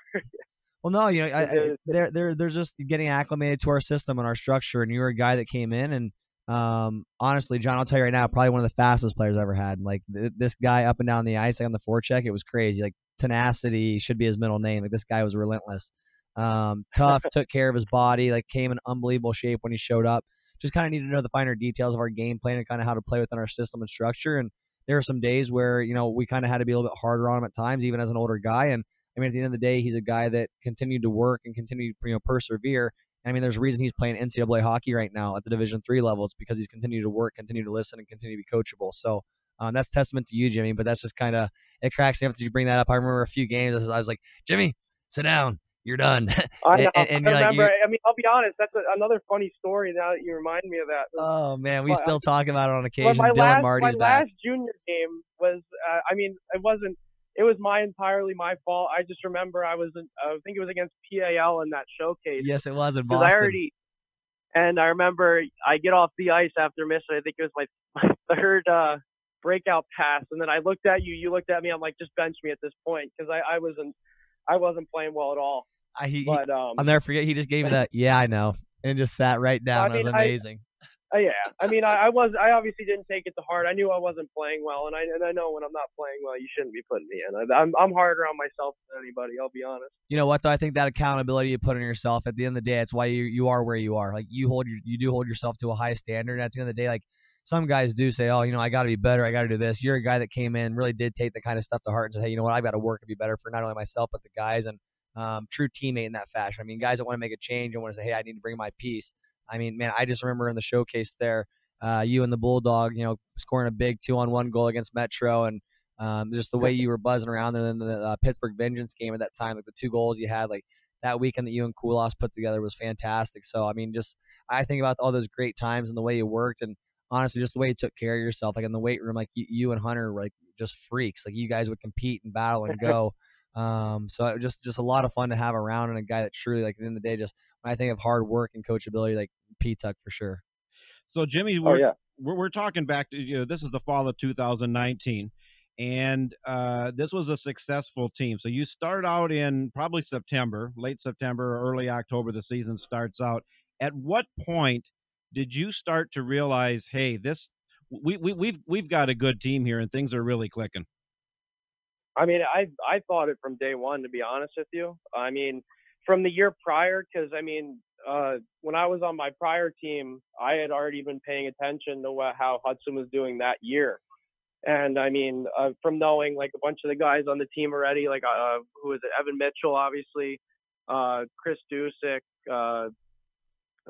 Well, no, you know, I, I, they're they're they're just getting acclimated to our system and our structure. And you were a guy that came in, and um, honestly, John, I'll tell you right now, probably one of the fastest players I ever had. Like th this guy up and down the ice, like on the forecheck, it was crazy. Like tenacity should be his middle name. Like this guy was relentless, um, tough, took care of his body, like came in unbelievable shape when he showed up. Just kind of needed to know the finer details of our game plan and kind of how to play within our system and structure. And there are some days where, you know, we kind of had to be a little bit harder on him at times, even as an older guy. And I mean, at the end of the day, he's a guy that continued to work and continued to, you know, persevere. And I mean, there's a reason he's playing N C double A hockey right now at the Division three level. It's because he's continued to work, continued to listen, and continue to be coachable. So um, that's testament to you, Jimmy. But that's just kind of, it cracks me up that you bring that up. I remember a few games, I was like, Jimmy, sit down. You're done. I know. and, and I remember. Like, I mean, I'll be honest. That's a, another funny story. Now that you remind me of that. Oh man, we but, still talk about it on occasion. My Dylan last, Marty's my back. last junior game was. Uh, I mean, it wasn't. It was my entirely my fault. I just remember I was. Uh, I think it was against P A L in that showcase. Yes, it was in Boston. I already, and I remember I get off the ice after missing. I think it was my, my third uh, breakout pass, and then I looked at you. You looked at me. I'm like, just bench me at this point because I, I wasn't. I wasn't playing well at all. I, he, but, um, I'll never forget. He just gave me that. Yeah, I know. And just sat right down. I mean, that was amazing. I, yeah. I mean, I, I was, I obviously didn't take it to heart. I knew I wasn't playing well. And I, and I know when I'm not playing well, you shouldn't be putting me in. I, I'm, I'm harder on myself than anybody. I'll be honest. You know what though? I think that accountability you put on yourself at the end of the day, that's why you, you are where you are. Like you hold your, you do hold yourself to a high standard. And at the end of the day, like some guys do say, oh, you know, I got to be better. I got to do this. You're a guy that came in, really did take that kind of stuff to heart and said, hey, you know what? I got to work and be better for not only myself, but the guys. And, Um, true teammate in that fashion. I mean, guys that want to make a change and want to say, hey, I need to bring my piece. I mean, man, I just remember in the showcase there, uh, you and the Bulldog, you know, scoring a big two on one goal against Metro, and um, just the way you were buzzing around there. And then the uh, Pittsburgh Vengeance game at that time, like the two goals you had, like that weekend that you and Koulos put together was fantastic. So, I mean, just I think about all those great times and the way you worked, and honestly, just the way you took care of yourself, like in the weight room, like you, you and Hunter, like just freaks. Like, you guys would compete and battle and go. Um, so it was just, just a lot of fun to have around, and a guy that truly, like, at the end of the day, just when I think of hard work and coachability, like Petuch for sure. So Jimmy, we're, oh, yeah. we're, we're talking back to, you know, this is the fall of two thousand nineteen, and uh, this was a successful team. So you start out in probably September, late September, early October, the season starts out. At what point did you start to realize, hey, this, we, we, we've, we've got a good team here and things are really clicking? I mean, I I thought it from day one, to be honest with you. I mean, from the year prior, because, I mean, uh, when I was on my prior team, I had already been paying attention to what, how Hudson was doing that year. And, I mean, uh, from knowing, like, a bunch of the guys on the team already, like, uh, who is it, Evan Mitchell, obviously, uh, Chris Dusick, uh,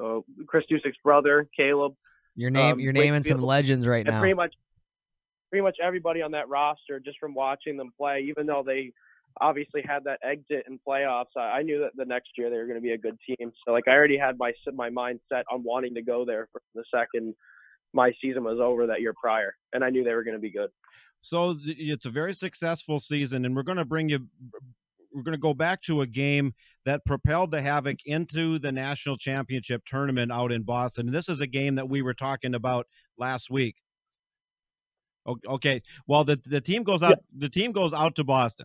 uh, Chris Dusick's brother, Caleb. Your name, um, you're naming Wakefield. Some legends right and now. Pretty much. Pretty much everybody on that roster, just from watching them play, even though they obviously had that exit in playoffs, I knew that the next year they were going to be a good team. So, like, I already had my my mindset on wanting to go there for the second my season was over that year prior, and I knew they were going to be good. So it's a very successful season, and we're going to bring you – we're going to go back to a game that propelled the Havoc into the national championship tournament out in Boston. And this is a game that we were talking about last week. Okay, well, the the team goes out. Yeah. The team goes out to Boston,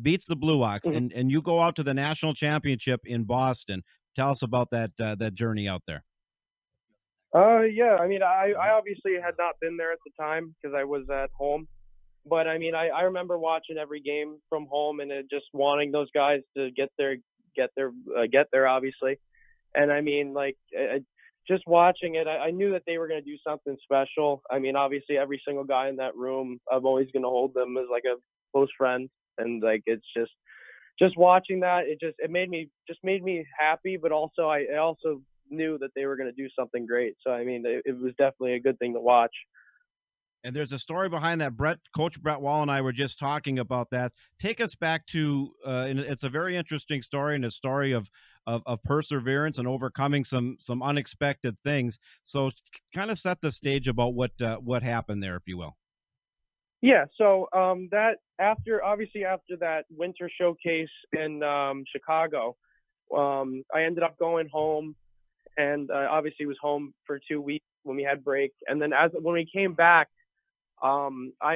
beats the Blue Ox, mm-hmm. and, and you go out to the national championship in Boston. Tell us about that uh, that journey out there. Uh, yeah, I mean, I, I obviously had not been there at the time because I was at home, but I mean, I, I remember watching every game from home and it just wanting those guys to get their get their uh, get there, obviously, and I mean, like. I, Just watching it, I knew that they were going to do something special. I mean, obviously, every single guy in that room, I'm always going to hold them as like a close friend, and like it's just, just watching that, it just it made me just made me happy. But also, I, I also knew that they were going to do something great. So I mean, it, it was definitely a good thing to watch. And there's a story behind that. Brett, Coach Brett Wall and I were just talking about that. Take us back to, uh, and it's a very interesting story and a story of, of, of perseverance and overcoming some, some unexpected things. So kind of set the stage about what, uh, what happened there, if you will. Yeah. So, um, that after, obviously after that winter showcase in, um, Chicago, um, I ended up going home and, uh, obviously was home for two weeks when we had break. And then as, when we came back, Um, I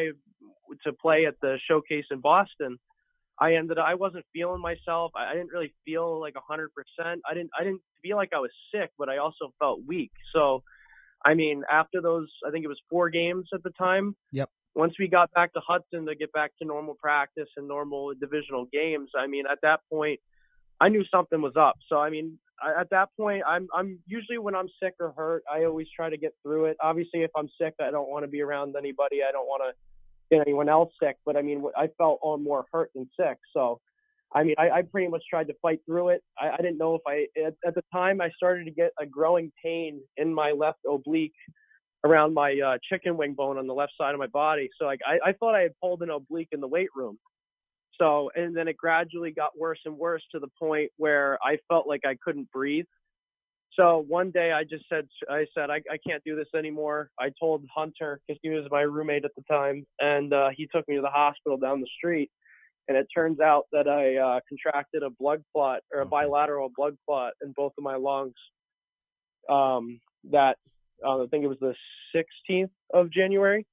to play at the showcase in Boston. I ended up, I wasn't feeling myself. I, I didn't really feel like a hundred percent. I didn't. I didn't feel like I was sick, but I also felt weak. So, I mean, after those, I think it was four games at the time. Yep. Once we got back to Hudson to get back to normal practice and normal divisional games, I mean, at that point, I knew something was up. So, I mean, I, at that point, I'm I'm usually when I'm sick or hurt, I always try to get through it. Obviously, if I'm sick, I don't want to be around anybody. I don't want to get anyone else sick. But I mean, I felt all more hurt than sick. So, I mean, I, I pretty much tried to fight through it. I, I didn't know if I at, at the time I started to get a growing pain in my left oblique around my uh, chicken wing bone on the left side of my body. So, like, I, I thought I had pulled an oblique in the weight room. So, and then it gradually got worse and worse to the point where I felt like I couldn't breathe. So one day I just said, I said, I, I can't do this anymore. I told Hunter, because he was my roommate at the time, and uh, he took me to the hospital down the street. And it turns out that I uh, contracted a blood clot or a bilateral blood clot in both of my lungs. Um, that uh, I think it was the sixteenth of January.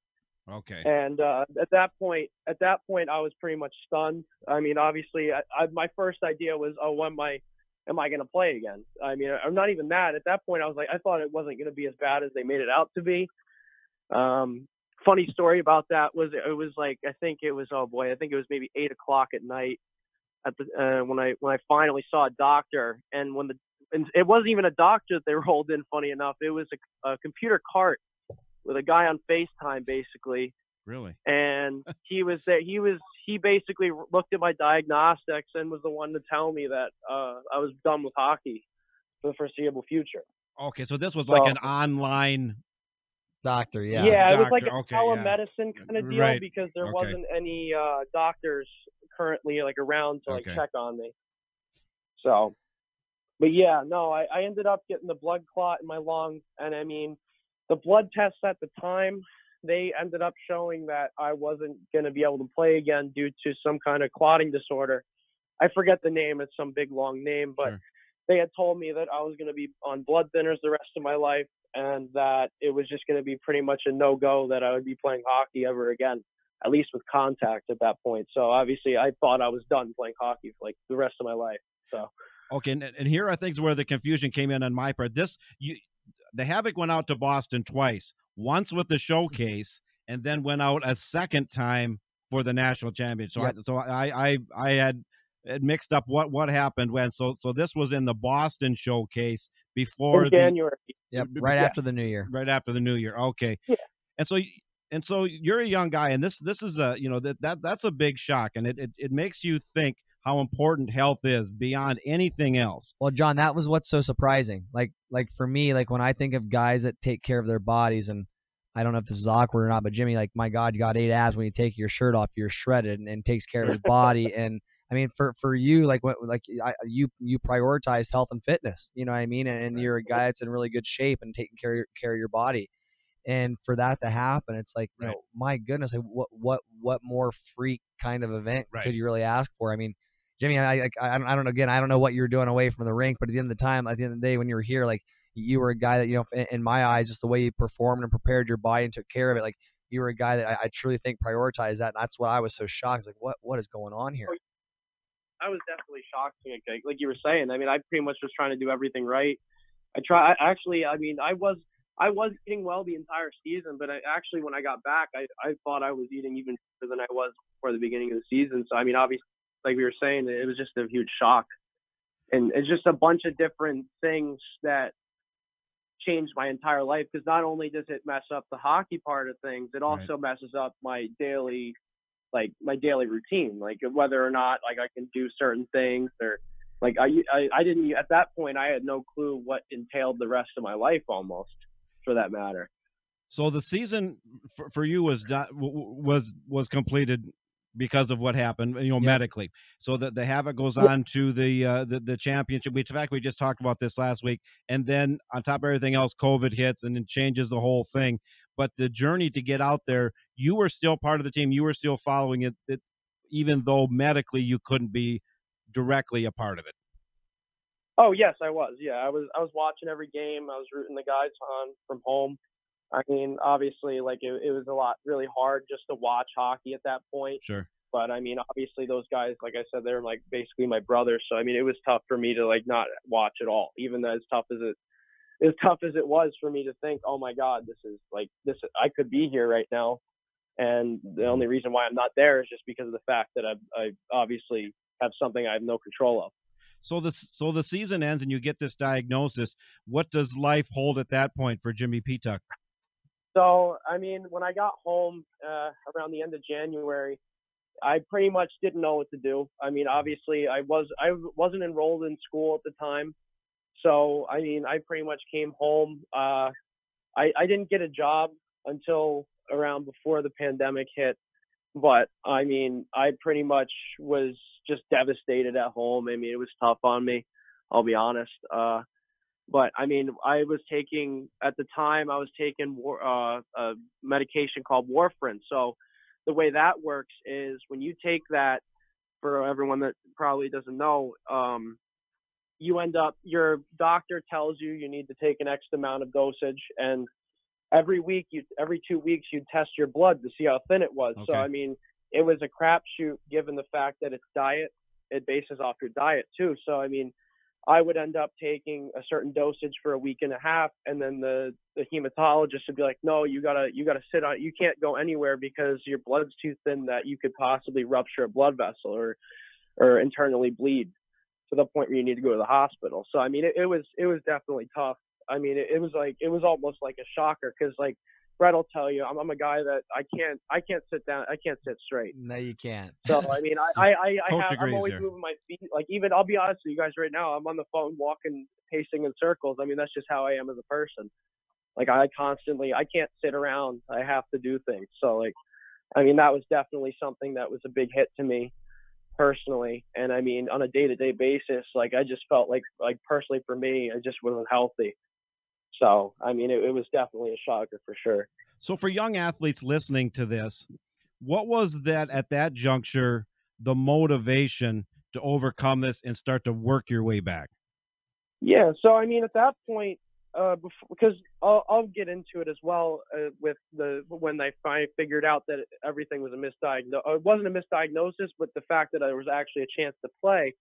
Okay. And uh, at that point, at that point, I was pretty much stunned. I mean, obviously, I, I, my first idea was, oh, when am I, am I going to play again? I mean, I'm not even that. At that point, I was like, I thought it wasn't going to be as bad as they made it out to be. Um, funny story about that was it was like I think it was oh boy, I think it was maybe eight o'clock at night at the uh, when I when I finally saw a doctor, and when the and it wasn't even a doctor that they rolled in. Funny enough, it was a, a computer cart with a guy on FaceTime, basically. Really? And he was there. He was, he basically looked at my diagnostics and was the one to tell me that uh, I was done with hockey for the foreseeable future. Okay. So this was so, like an online doctor. Yeah. Yeah. Doctor. It was like a okay, telemedicine yeah. kind of deal right. because there okay. wasn't any uh, doctors currently like around to like okay. check on me. So, but yeah, no, I, I ended up getting the blood clot in my lung. And I mean, the blood tests at the time they ended up showing that I wasn't going to be able to play again due to some kind of clotting disorder. I forget the name. It's some big, long name, but sure. They had told me that I was going to be on blood thinners the rest of my life and that it was just going to be pretty much a no-go that I would be playing hockey ever again, at least with contact at that point. So obviously I thought I was done playing hockey for like the rest of my life. So, okay. And, and here I think is where the confusion came in on my part. This, you, the Havoc went out to Boston twice, once with the showcase and then went out a second time for the national championship. So, yep. I, so I, I, I had, It mixed up what, what happened when. So so this was in the Boston showcase before in January. The, yep, right yeah. after the New Year. Right after the New Year. Okay. Yeah. And so and so you're a young guy, and this this is a you know that, that that's a big shock, and it, it it makes you think how important health is beyond anything else. Well, John, that was what's so surprising. Like like for me, like when I think of guys that take care of their bodies, and I don't know if this is awkward or not, but Jimmy, like my God, you got eight abs when you take your shirt off, you're shredded, and, and takes care of his body and. I mean, for, for you, like what, like I, you, you prioritize health and fitness, you know what I mean? And, and you're a guy that's in really good shape and taking care of, care of your body. And for that to happen, it's like, you right. know, my goodness, like what, what, what more freak kind of event right. could you really ask for? I mean, Jimmy, I, I, I don't, I don't know, again, I don't know what you're doing away from the rink, but at the end of the time, at the end of the day, when you were here, like you were a guy that, you know, in my eyes, just the way you performed and prepared your body and took care of it. Like you were a guy that I, I truly think prioritized that. And that's what I was so shocked. It's like, what, what is going on here? I was definitely shocked, like you were saying. I mean, I pretty much was trying to do everything right. I try. I actually, I mean, I was I was eating well the entire season, but I, actually when I got back, I, I thought I was eating even better than I was before the beginning of the season. So, I mean, obviously, like we were saying, it was just a huge shock. And it's just a bunch of different things that changed my entire life, because not only does it mess up the hockey part of things, it also right. messes up my daily like my daily routine, like whether or not like I can do certain things, or like I, I, I didn't, at that point, I had no clue what entailed the rest of my life almost, for that matter. So the season for, for you was not, was, was completed because of what happened, you know, yeah. medically. So that the Havoc goes on yeah. to the, uh, the, the championship, which in fact, we just talked about this last week. And then on top of everything else, COVID hits and it changes the whole thing. But the journey to get out there, you were still part of the team. You were still following it, it, even though medically you couldn't be directly a part of it. Oh yes, I was. Yeah, I was. I was watching every game. I was rooting the guys on from home. I mean, obviously, like it, it was a lot, really hard just to watch hockey at that point. Sure. But I mean, obviously, those guys, like I said, they're like basically my brothers. So I mean, it was tough for me to like not watch at all, even though as tough as it. As tough as it was for me to think, oh my God, this is like this, I could be here right now. And the only reason why I'm not there is just because of the fact that I, I obviously have something I have no control of. So the, so the season ends and you get this diagnosis. What does life hold at that point for Jimmy Petuch? So, I mean, when I got home uh, around the end of January, I pretty much didn't know what to do. I mean, obviously I was, I wasn't enrolled in school at the time. So, I mean, I pretty much came home. Uh, I, I didn't get a job until around before the pandemic hit. But, I mean, I pretty much was just devastated at home. I mean, it was tough on me, I'll be honest. Uh, but, I mean, I was taking, at the time, I was taking war, uh, a medication called warfarin. So the way that works is when you take that, for everyone that probably doesn't know, um, you end up, your doctor tells you you need to take an X amount of dosage, and every week, you every two weeks, you test your blood to see how thin it was. Okay. So, I mean, it was a crapshoot given the fact that it's diet, it bases off your diet too. So, I mean, I would end up taking a certain dosage for a week and a half, and then the, the hematologist would be like, no, you gotta you gotta sit on it. You can't go anywhere because your blood's too thin that you could possibly rupture a blood vessel or or internally bleed, to the point where you need to go to the hospital. So, I mean, it, it was, it was definitely tough. I mean, it, it was like, it was almost like a shocker. Cause like Brett will tell you, I'm, I'm a guy that I can't, I can't sit down. I can't sit straight. No, you can't. So, I mean, I, I, I have, I'm always there. Moving my feet. Like even, I'll be honest with you guys right now, I'm on the phone, walking, pacing in circles. I mean, that's just how I am as a person. Like I constantly, I can't sit around. I have to do things. So like, I mean, that was definitely something that was a big hit to me personally. And I mean, on a day-to-day basis, like I just felt like, like personally for me, I just wasn't healthy. So, I mean, it, it was definitely a shocker for sure. So for young athletes listening to this, what was that at that juncture, the motivation to overcome this and start to work your way back? Yeah. So, I mean, at that point, uh, before, because I'll, I'll get into it as well uh, with the, when they finally figured out that everything was a misdiagnosis, it wasn't a misdiagnosis, but the fact that there was actually a chance to play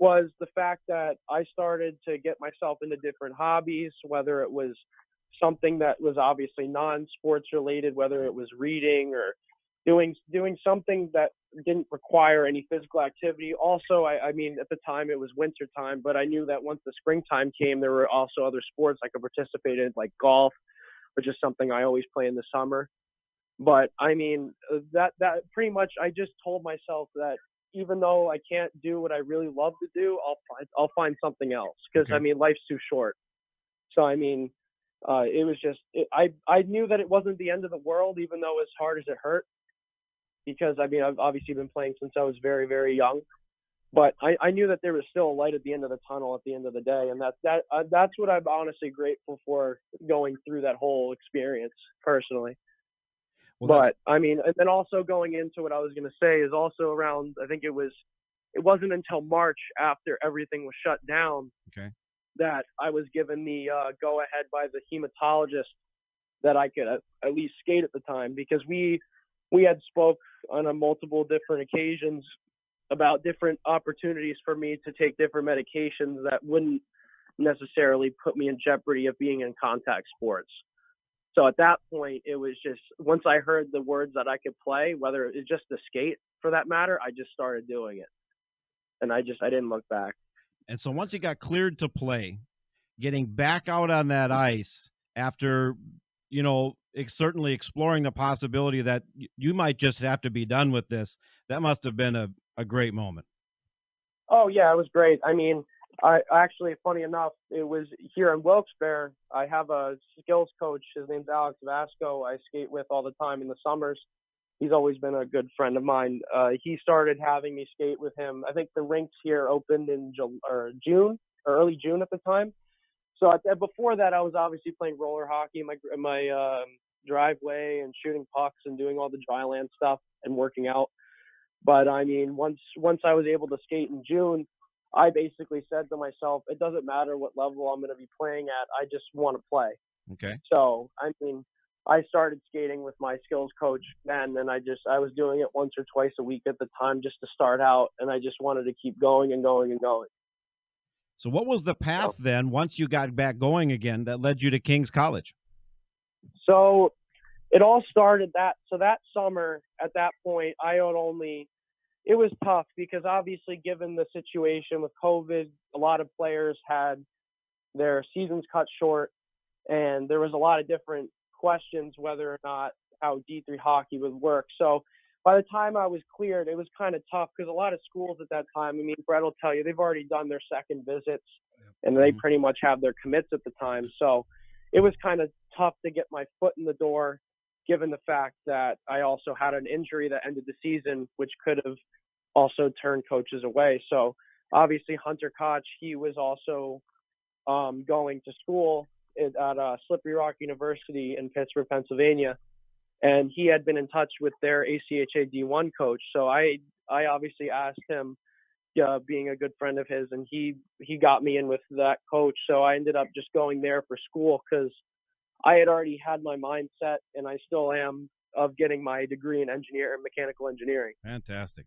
was the fact that I started to get myself into different hobbies, whether it was something that was obviously non-sports related, whether it was reading or doing doing something that didn't require any physical activity. Also, I, I mean, at the time it was winter time, but I knew that once the springtime came, there were also other sports I could participate in, like golf, which is something I always play in the summer. But I mean, that that pretty much, I just told myself that even though I can't do what I really love to do, I'll find, I'll find something else. Cause okay. I mean, life's too short. So, I mean, uh, it was just, it, I, I knew that it wasn't the end of the world, even though as hard as it hurt, because I mean, I've obviously been playing since I was very, very young, but I, I knew that there was still a light at the end of the tunnel at the end of the day. And that, that, uh, that's what I'm honestly grateful for going through that whole experience personally. Well, but I mean, and then also going into what I was going to say is also around, I think it was, it wasn't until March after everything was shut down okay. that I was given the uh, go ahead by the hematologist that I could at, at least skate at the time, because we, we had spoke on a multiple different occasions about different opportunities for me to take different medications that wouldn't necessarily put me in jeopardy of being in contact sports. So at that point, it was just, once I heard the words that I could play, whether it was just the skate for that matter, I just started doing it. And I just, I didn't look back. And so once you got cleared to play, getting back out on that ice after, you know, certainly exploring the possibility that you might just have to be done with this, that must have been a, a great moment. Oh, yeah, it was great. I mean, I actually, funny enough, it was here in Wilkes-Barre. I have a skills coach. His name's Alex Vasco. I skate with all the time in the summers. He's always been a good friend of mine. Uh, he started having me skate with him. I think the rinks here opened in June or, June, or early June at the time. So I, before that, I was obviously playing roller hockey in my, in my uh, driveway and shooting pucks and doing all the dry land stuff and working out. But I mean, once once I was able to skate in June, I basically said to myself, it doesn't matter what level I'm going to be playing at. I just want to play. Okay. So, I mean, I started skating with my skills coach then, and I just, I was doing it once or twice a week at the time just to start out. And I just wanted to keep going and going and going. So what was the path so, then, once you got back going again, that led you to King's College? So it all started that, so that summer at that point, I had only, it was tough because obviously given the situation with COVID, a lot of players had their seasons cut short, and there was a lot of different questions whether or not how D three hockey would work. So by the time I was cleared, it was kind of tough because a lot of schools at that time, I mean, Brett will tell you, they've already done their second visits and they pretty much have their commits at the time. So it was kind of tough to get my foot in the door, given the fact that I also had an injury that ended the season, which could have also turned coaches away. So obviously Hunter Koch, he was also um, going to school at uh, Slippery Rock University in Pittsburgh, Pennsylvania. And he had been in touch with their A C H A D one coach. So I, I obviously asked him, uh, being a good friend of his, and he, he got me in with that coach. So I ended up just going there for school because I had already had my mindset, and I still am, of getting my degree in engineer and mechanical engineering. Fantastic.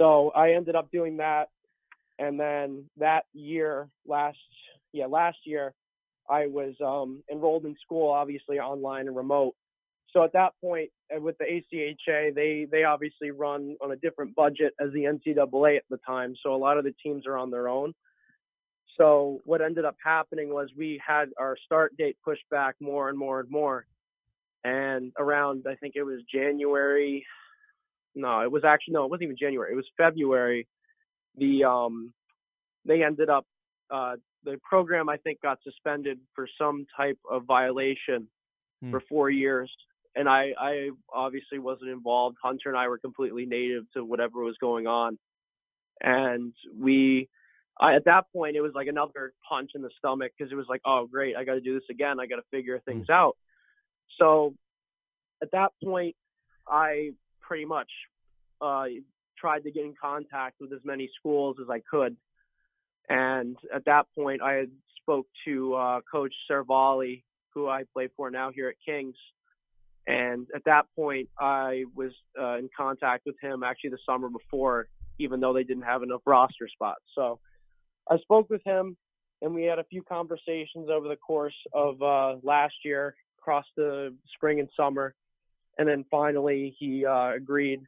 So I ended up doing that. And then that year, last, yeah, last year I was um, enrolled in school, obviously online and remote. So at that point with the A C H A, they, they obviously run on a different budget as the N C double A at the time. So a lot of the teams are on their own. So what ended up happening was we had our start date pushed back more and more and more. And around, I think it was January. No, it was actually, no, it wasn't even January. It was February. The, um, they ended up, uh, the program, I think, got suspended for some type of violation hmm. for four years. And I, I obviously wasn't involved. Hunter and I were completely native to whatever was going on. And we I, at that point, it was like another punch in the stomach, because it was like, oh, great, I got to do this again. I got to figure things out. So at that point, I pretty much uh, tried to get in contact with as many schools as I could. And at that point, I had spoke to uh, Coach Cervalli, who I play for now here at Kings. And at that point, I was uh, in contact with him actually the summer before, even though they didn't have enough roster spots. So I spoke with him, and we had a few conversations over the course of uh, last year, across the spring and summer. And then finally he uh, agreed,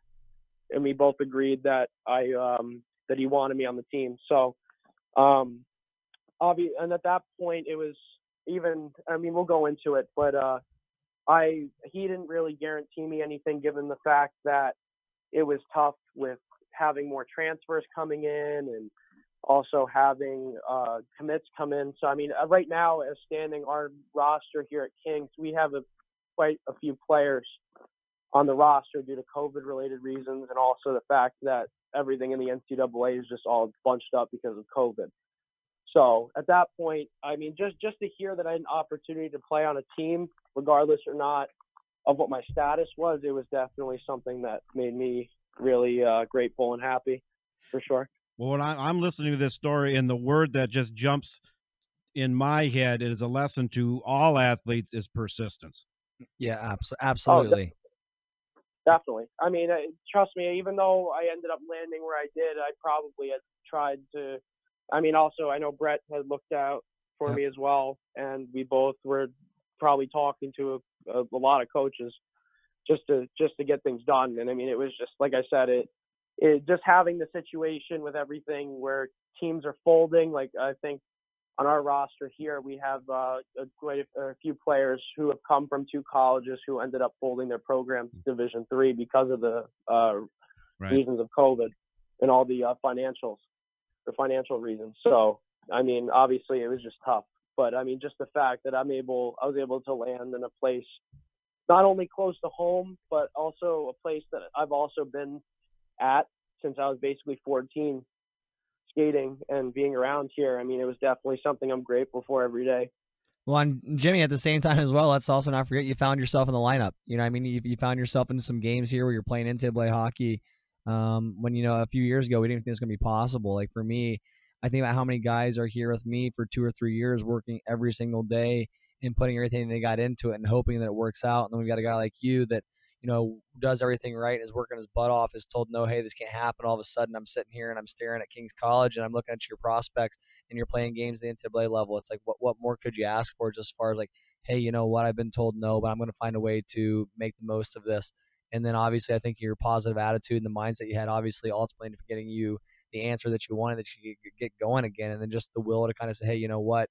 and we both agreed that I um, that he wanted me on the team. So um, obviously, and at that point it was even, I mean, we'll go into it, but uh, I he didn't really guarantee me anything, given the fact that it was tough with having more transfers coming in and also having uh, commits come in. So, I mean, right now, as standing our roster here at Kings, we have a, quite a few players on the roster due to COVID-related reasons, and also the fact that everything in the N C double A is just all bunched up because of COVID. So at that point, I mean, just, just to hear that I had an opportunity to play on a team, regardless or not of what my status was, it was definitely something that made me really uh, grateful and happy, for sure. Well, when I, I'm listening to this story, and the word that just jumps in my head is a lesson to all athletes is persistence. Yeah, abs- absolutely. Oh, definitely. definitely. I mean, I, trust me, even though I ended up landing where I did, I probably had tried to – I mean, also, I know Brett had looked out for yeah. me as well, and we both were probably talking to a, a, a lot of coaches just to just to get things done. And, I mean, it was just – like I said, it – It, just having the situation with everything where teams are folding, like I think on our roster here, we have uh, a, quite a, a few players who have come from two colleges who ended up folding their programs to Division three because of the uh, right. reasons of COVID and all the uh, financials, the financial reasons. So, I mean, obviously it was just tough, but I mean, just the fact that I'm able, I was able to land in a place not only close to home, but also a place that I've also been at since I was basically fourteen, skating and being around here. I mean, it was definitely something I'm grateful for every day. Well, and Jimmy, at the same time as well, let's also not forget you found yourself in the lineup. You know, I mean, you, you found yourself in some games here where you're playing N C double A hockey. Um, when, you know, a few years ago, we didn't think it was going to be possible. Like for me, I think about how many guys are here with me for two or three years working every single day and putting everything they got into it and hoping that it works out. And then we've got a guy like you that, you know, does everything right, is working his butt off, is told, no, hey, this can't happen. All of a sudden I'm sitting here and I'm staring at King's College and I'm looking at your prospects and you're playing games at the N C double A level. It's like, what what more could you ask for, just as far as like, hey, you know what, I've been told no, but I'm going to find a way to make the most of this. And then obviously I think your positive attitude and the mindset you had obviously ultimately ended up getting you the answer that you wanted, that you could get going again. And then just the will to kind of say, hey, you know what,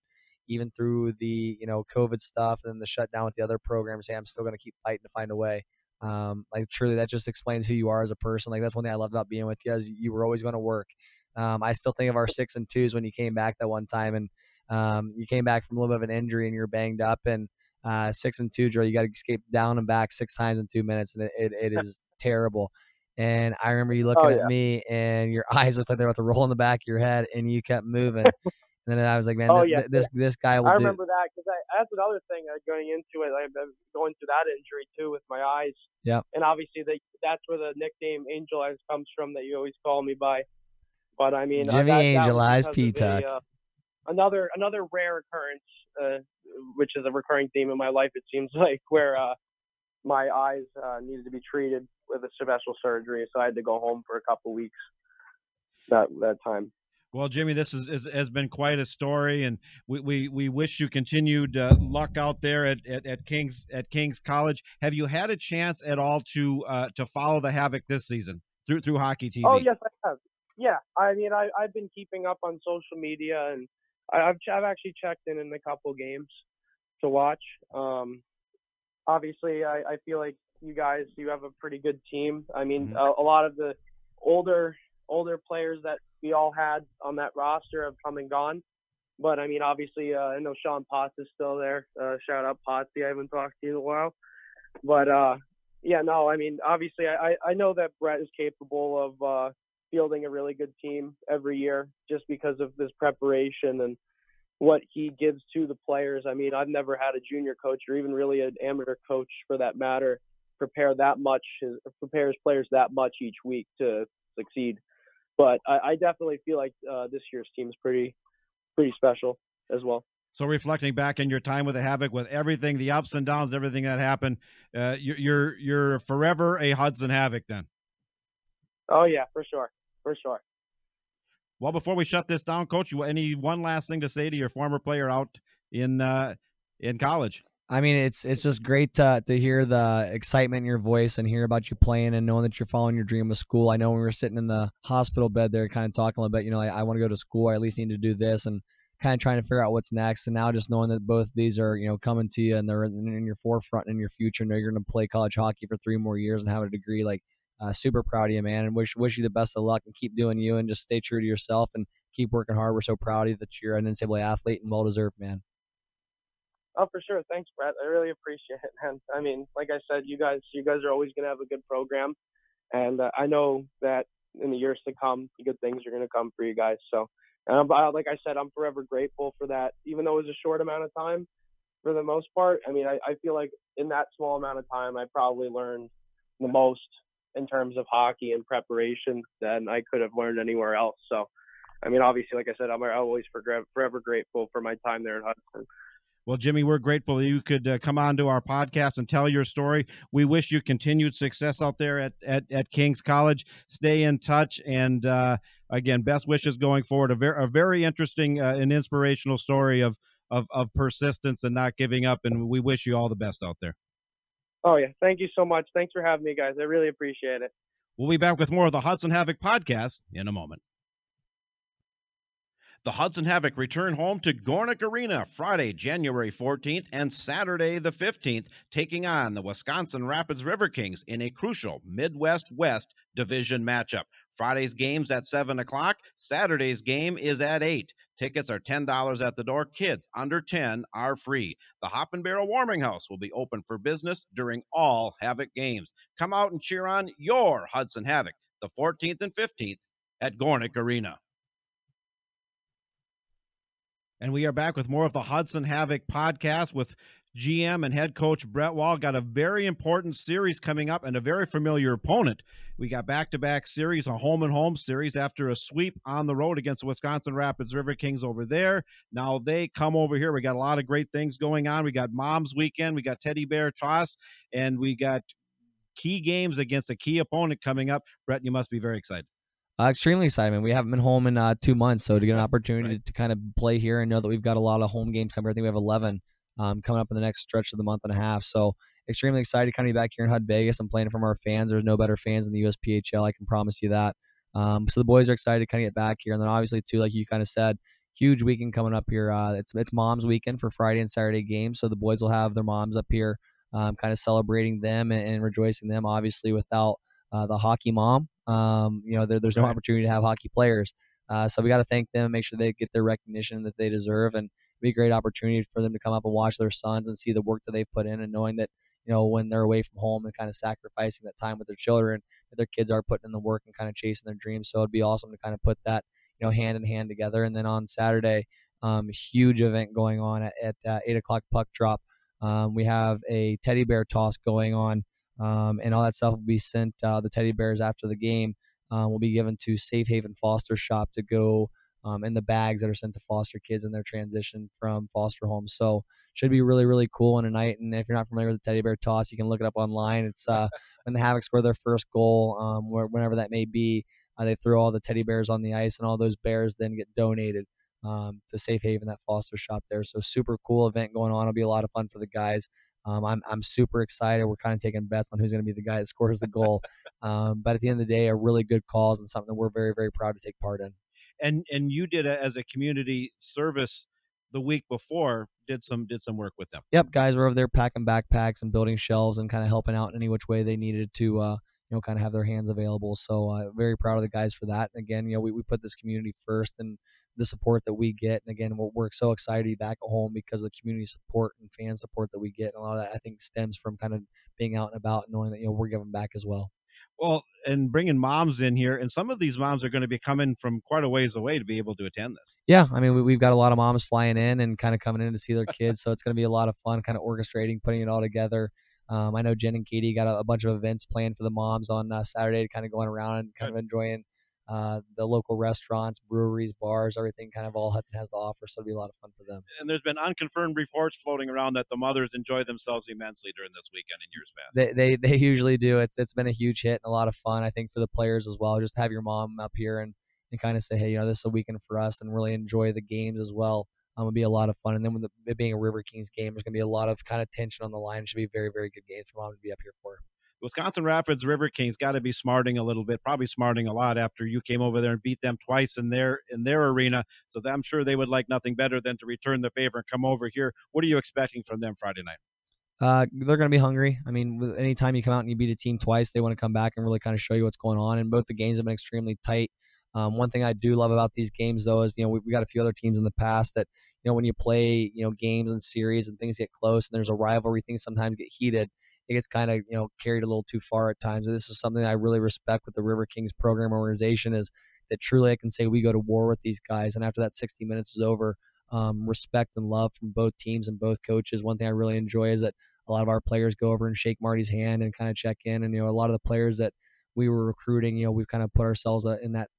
even through the, you know, COVID stuff and the shutdown with the other programs, hey, I'm still going to keep fighting to find a way. Um, like truly, that just explains who you are as a person. Like that's one thing I love about being with you, is you were always going to work. Um, I still think of our six and twos when you came back that one time, and um, you came back from a little bit of an injury and you're banged up, and uh, six and two drill, you got to escape down and back six times in two minutes, and it, it, it is terrible. And I remember you looking oh, yeah. at me, and your eyes looked like they're about to roll in the back of your head, and you kept moving. And then I was like, man, oh, th- yeah, th- this yeah. this guy will I do. I remember that, because that's another thing uh, going into it. I've been going through that injury, too, with my eyes. Yeah. And obviously, they, that's where the nickname Angel Eyes comes from that you always call me by. But, I mean, Jimmy uh, that, Angel that Eyes Petuch. Uh, another, another rare occurrence, uh, which is a recurring theme in my life, it seems like, where uh, my eyes uh, needed to be treated with a special surgery. So I had to go home for a couple weeks that that time. Well, Jimmy, this is, is, has been quite a story, and we, we, we wish you continued uh, luck out there at, at, at King's at King's College. Have you had a chance at all to uh, to follow the Havoc this season through through Hockey T V? Oh yes, I have. Yeah, I mean, I I've been keeping up on social media, and I, I've I've actually checked in in a couple games to watch. Um, obviously, I, I feel like you guys you have a pretty good team. I mean, mm-hmm. a, a lot of the older older players that we all had on that roster have come and gone. But, I mean, obviously, uh, I know Sean Potts is still there. Uh, shout out, Potsy. I haven't talked to you in a while. But, uh, yeah, no, I mean, obviously, I, I know that Brett is capable of uh, fielding a really good team every year just because of this preparation and what he gives to the players. I mean, I've never had a junior coach or even really an amateur coach for that matter prepare that much, prepare his players that much each week to succeed. But I, I definitely feel like uh, this year's team's pretty, pretty special as well. So reflecting back in your time with the Havoc, with everything, the ups and downs, everything that happened, uh, you, you're you're forever a Hudson Havoc then. Oh yeah, for sure, for sure. Well, before we shut this down, Coach, you any one last thing to say to your former player out in uh, in college? I mean, it's it's just great to to hear the excitement in your voice and hear about you playing and knowing that you're following your dream of school. I know when we were sitting in the hospital bed there, kind of talking a little bit, you know, I, I want to go to school. I at least need to do this and kind of trying to figure out what's next. And now just knowing that both these are, you know, coming to you and they're in, in your forefront and in your future. And you're going to play college hockey for three more years and have a degree. Like, uh, super proud of you, man. And wish wish you the best of luck and keep doing you and just stay true to yourself and keep working hard. We're so proud of you that you're an N C double A athlete and well deserved, man. Oh, for sure. Thanks, Brett. I really appreciate it, man. I mean, like I said, you guys, you guys are always going to have a good program, and uh, I know that in the years to come, good things are going to come for you guys. So. And I'm, like I said, I'm forever grateful for that, even though it was a short amount of time for the most part. I mean, I, I feel like in that small amount of time, I probably learned the most in terms of hockey and preparation than I could have learned anywhere else. So, I mean, obviously, like I said, I'm always forever grateful for my time there at Hudson. Well, Jimmy, we're grateful that you could uh, come on to our podcast and tell your story. We wish you continued success out there at, at, at King's College. Stay in touch. And, uh, again, best wishes going forward. A very, a very interesting uh, and inspirational story of, of, of persistence and not giving up. And we wish you all the best out there. Oh, yeah. Thank you so much. Thanks for having me, guys. I really appreciate it. We'll be back with more of the Hudson Havoc podcast in a moment. The Hudson Havoc return home to Gornick Arena Friday, January fourteenth and Saturday the fifteenth, taking on the Wisconsin Rapids Riverkings in a crucial Midwest-West division matchup. Friday's game's at seven o'clock. Saturday's game is at eight. Tickets are ten dollars at the door. Kids under ten are free. The Hop and Barrel Warming House will be open for business during all Havoc games. Come out and cheer on your Hudson Havoc, the fourteenth and fifteenth at Gornick Arena. And we are back with more of the Hudson Havoc podcast with G M and head coach Brett Wall. Got a very important series coming up and a very familiar opponent. We got back-to-back series, a home-and-home series after a sweep on the road against the Wisconsin Rapids Riverkings over there. Now they come over here. We got a lot of great things going on. We got Mom's Weekend. We got Teddy Bear Toss. And we got key games against a key opponent coming up. Brett, you must be very excited. Uh, extremely excited, man. We haven't been home in uh, two months, so to get an opportunity right. to, to kind of play here and know that we've got a lot of home games coming. I think we have eleven um, coming up in the next stretch of the month and a half. So extremely excited to kind of be back here in Hud Vegas and playing from our fans. There's no better fans in the U S P H L. I can promise you that. Um, so the boys are excited to kind of get back here. And then obviously, too, like you kind of said, huge weekend coming up here. Uh, it's it's Mom's Weekend for Friday and Saturday games, so the boys will have their moms up here um, kind of celebrating them and, and rejoicing them, obviously, without uh, the hockey mom. Um, you know, there, there's no opportunity to have hockey players. Uh, so we got to thank them, make sure they get their recognition that they deserve, and it'd be a great opportunity for them to come up and watch their sons and see the work that they've put in, and knowing that, you know, when they're away from home and kind of sacrificing that time with their children, that their kids are putting in the work and kind of chasing their dreams. So it'd be awesome to kind of put that, you know, hand in hand together. And then on Saturday, um, huge event going on at, at uh, eight o'clock puck drop. Um, we have a teddy bear toss going on. Um, and all that stuff will be sent, uh, the teddy bears after the game uh, will be given to Safe Haven Foster Shop to go um, in the bags that are sent to foster kids in their transition from foster homes. So should be really, really cool on a night. And if you're not familiar with the teddy bear toss, you can look it up online. It's uh, when the Havoc score their first goal, um, where, whenever that may be, uh, they throw all the teddy bears on the ice, and all those bears then get donated um, to Safe Haven, that foster shop there. So super cool event going on. It'll be a lot of fun for the guys. Um, I'm I'm super excited. We're kind of taking bets on who's going to be the guy that scores the goal. Um, but at the end of the day, a really good cause and something that we're very, very proud to take part in. And and you did a, as a community service the week before, did some did some work with them. Yep, guys were over there packing backpacks and building shelves and kind of helping out in any which way they needed to, uh, you know, kind of have their hands available. So uh, very proud of the guys for that. And again, you know, we, we put this community first and the support that we get. And again, we're, we're so excited to be back at home because of the community support and fan support that we get. And a lot of that, I think, stems from kind of being out and about and knowing that, you know, we're giving back as well. Well, and bringing moms in here, and some of these moms are going to be coming from quite a ways away to be able to attend this. Yeah. I mean, we, we've got a lot of moms flying in and kind of coming in to see their kids. So it's going to be a lot of fun kind of orchestrating, putting it all together. Um, I know Jen and Katie got a, a bunch of events planned for the moms on uh, Saturday, to kind of going around and kind Good. of enjoying uh, the local restaurants, breweries, bars, everything kind of all Hudson has to offer. So it'll be a lot of fun for them. And there's been unconfirmed reports floating around that the mothers enjoy themselves immensely during this weekend and years past. They, they, they usually do. It's, it's been a huge hit and a lot of fun, I think, for the players as well. Just have your mom up here and, and kind of say, hey, you know, this is a weekend for us, and really enjoy the games as well. Um, it'll be a lot of fun. And then with the, it being a Riverkings game, there's going to be a lot of kind of tension on the line. It should be very, very good games for mom to be up here for. Wisconsin Rapids Riverkings got to be smarting a little bit, probably smarting a lot after you came over there and beat them twice in their in their arena. So I'm sure they would like nothing better than to return the favor and come over here. What are you expecting from them Friday night? Uh, they're going to be hungry. I mean, anytime you come out and you beat a team twice, they want to come back and really kind of show you what's going on. And both the games have been extremely tight. Um, one thing I do love about these games, though, is, you know, we've got a few other teams in the past that, you know, when you play, you know, games and series and things get close and there's a rivalry, things sometimes get heated. It gets kind of, you know, carried a little too far at times. And this is something I really respect with the Riverkings program organization, is that truly I can say we go to war with these guys. And after that sixty minutes is over, um, respect and love from both teams and both coaches. One thing I really enjoy is that a lot of our players go over and shake Marty's hand and kind of check in. And, you know, a lot of the players that we were recruiting, you know, we've kind of put ourselves in that,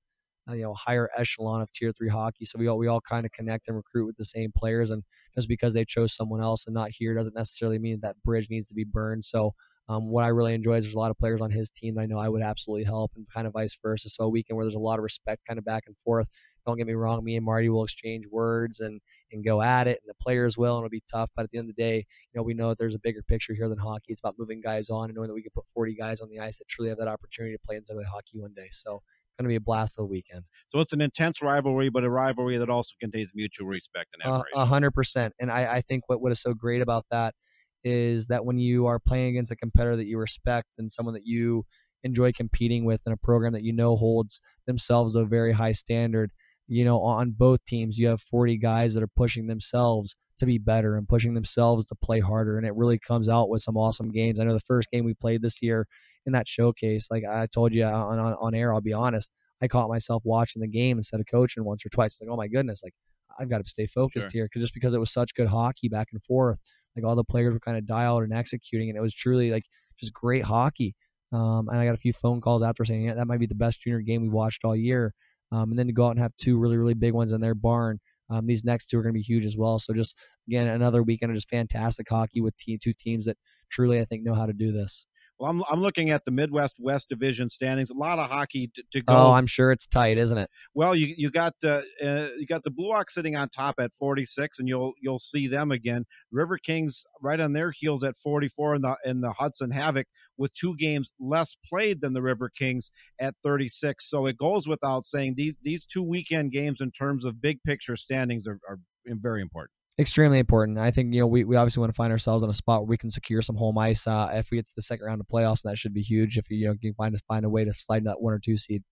you know, higher echelon of tier three hockey. So we all, we all kind of connect and recruit with the same players, and just because they chose someone else and not here doesn't necessarily mean that bridge needs to be burned. So um, what I really enjoy is there's a lot of players on his team that I know I would absolutely help, and kind of vice versa. So a weekend where there's a lot of respect kind of back and forth. Don't get me wrong, me and Marty will exchange words and, and go at it, and the players will, and it'll be tough. But at the end of the day, you know, we know that there's a bigger picture here than hockey. It's about moving guys on and knowing that we can put forty guys on the ice that truly have that opportunity to play inside of the hockey one day. So going to be a blast of the weekend. So it's an intense rivalry, but a rivalry that also contains mutual respect and admiration. A hundred percent. And I, I think what, what is so great about that is that when you are playing against a competitor that you respect and someone that you enjoy competing with in a program that you know holds themselves a very high standard, you know, on both teams, you have forty guys that are pushing themselves to be better and pushing themselves to play harder. And it really comes out with some awesome games. I know the first game we played this year in that showcase, like I told you on, on, on air, I'll be honest, I caught myself watching the game instead of coaching once or twice. Like, oh my goodness, like I've got to stay focused sure. here. Cause just because it was such good hockey back and forth, like all the players were kind of dialed and executing, and it was truly like just great hockey. Um, and I got a few phone calls after saying, yeah, that might be the best junior game we watched all year. Um, and then to go out and have two really, really big ones in their barn. Um, these next two are going to be huge as well. So just, again, another weekend of just fantastic hockey with te- two teams that truly, I think, know how to do this. Well, I'm I'm looking at the Midwest West Division standings. A lot of hockey to, to go. Oh, I'm sure it's tight, isn't it? Well, you you got uh, uh, you got the Blue Ox sitting on top at forty-six, and you'll you'll see them again. Riverkings right on their heels at forty-four, and the in the Hudson Havoc with two games less played than the Riverkings at thirty-six. So it goes without saying these these two weekend games in terms of big picture standings are, are very important. Extremely important. I think, you know, we, we obviously want to find ourselves in a spot where we can secure some home ice uh, if we get to the second round of playoffs, and that should be huge if you, you know, can find, find a way to slide in that one or two seed.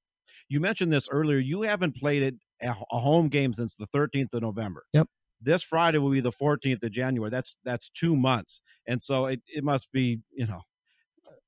You mentioned this earlier. You haven't played a home game since the thirteenth of November. Yep. This Friday will be the fourteenth of January. That's that's two months. And so it, it must be, you know,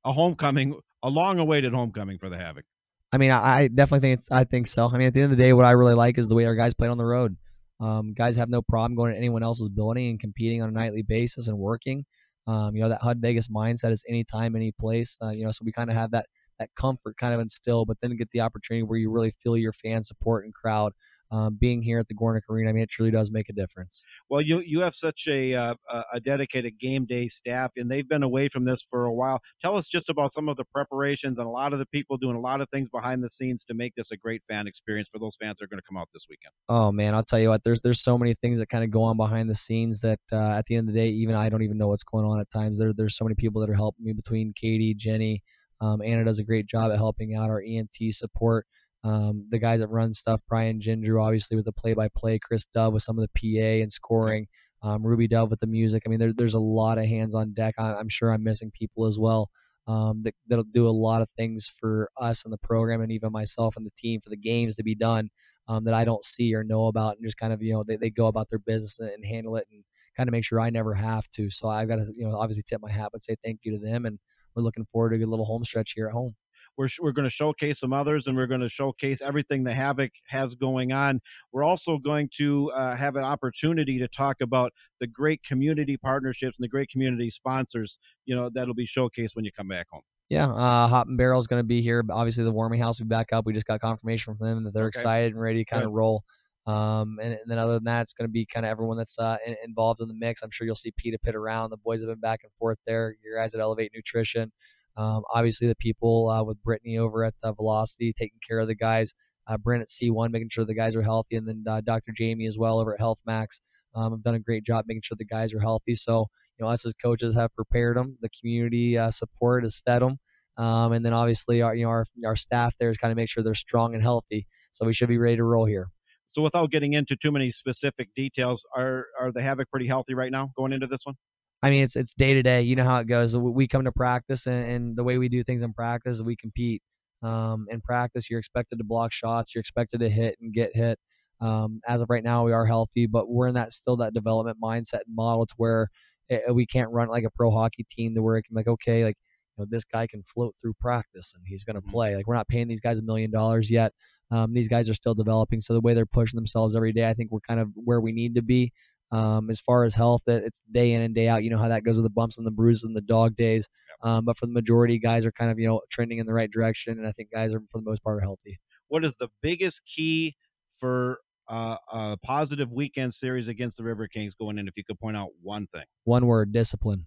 a homecoming, a long-awaited homecoming for the Havoc. I mean, I, I definitely think it's, I think so. I mean, at the end of the day, what I really like is the way our guys played on the road. Um, guys have no problem going to anyone else's building and competing on a nightly basis and working. Um, you know, that H U D Vegas mindset is any time, any place. Uh, you know, so we kind of have that that comfort kind of instilled, but then get the opportunity where you really feel your fan support and crowd. Um, being here at the Gornick Arena, I mean, it truly does make a difference. Well, you you have such a uh, a dedicated game day staff, and they've been away from this for a while. Tell us just about some of the preparations and a lot of the people doing a lot of things behind the scenes to make this a great fan experience for those fans that are going to come out this weekend. Oh man, I'll tell you what, there's there's so many things that kind of go on behind the scenes that uh, at the end of the day, even I don't even know what's going on at times. There there's so many people that are helping me between Katie, Jenny, um, Anna does a great job at helping out our E M T support. Um, the guys that run stuff, Brian Gindrew, obviously with the play-by-play, Chris Dove with some of the P A and scoring, um, Ruby Dove with the music. I mean, there, there's a lot of hands on deck. I, I'm sure I'm missing people as well um, that, that'll do a lot of things for us and the program, and even myself and the team, for the games to be done um, that I don't see or know about, and just kind of, you know, they, they go about their business and, and handle it and kind of make sure I never have to. So I've got to, you know, obviously tip my hat, but say thank you to them. And we're looking forward to a little home stretch here at home. We're, we're going to showcase some others, and we're going to showcase everything that Havoc has going on. We're also going to uh, have an opportunity to talk about the great community partnerships and the great community sponsors, you know, that'll be showcased when you come back home. Yeah, uh, Hop and Barrel is going to be here. Obviously, the warming house will be back up. We just got confirmation from them that they're okay. excited and ready to kind Good. of roll. Um, and, and then other than that, it's going to be kind of everyone that's uh, in, involved in the mix. I'm sure you'll see Pita Pit around. The boys have been back and forth there. Your guys at Elevate Nutrition. Um, obviously, the people uh, with Brittany over at uh, Velocity taking care of the guys. Uh, Brent at C one making sure the guys are healthy. And then uh, Doctor Jamie as well over at Health Max. Um, have done a great job making sure the guys are healthy. So, you know, us as coaches have prepared them. The community uh, support has fed them. Um, and then obviously, our, you know, our, our staff there is kind of make sure they're strong and healthy. So we should be ready to roll here. So without getting into too many specific details, are are the Havoc pretty healthy right now going into this one? I mean, it's it's day to day. You know how it goes. We come to practice, and, and the way we do things in practice is we compete. Um, in practice, you're expected to block shots. You're expected to hit and get hit. Um, as of right now, we are healthy, but we're in that still that development mindset and model to where it, we can't run like a pro hockey team to where it can be like, okay, like, you know, this guy can float through practice and he's going to play. Like, we're not paying these guys a million dollars yet. Um, these guys are still developing. So the way they're pushing themselves every day, I think we're kind of where we need to be. Um, as far as health, it's day in and day out. You know how that goes with the bumps and the bruises and the dog days. Um, but for the majority, guys are kind of, you know, trending in the right direction. And I think guys are, for the most part, are healthy. What is the biggest key for uh, a positive weekend series against the Riverkings going in? If you could point out one thing. One word, discipline.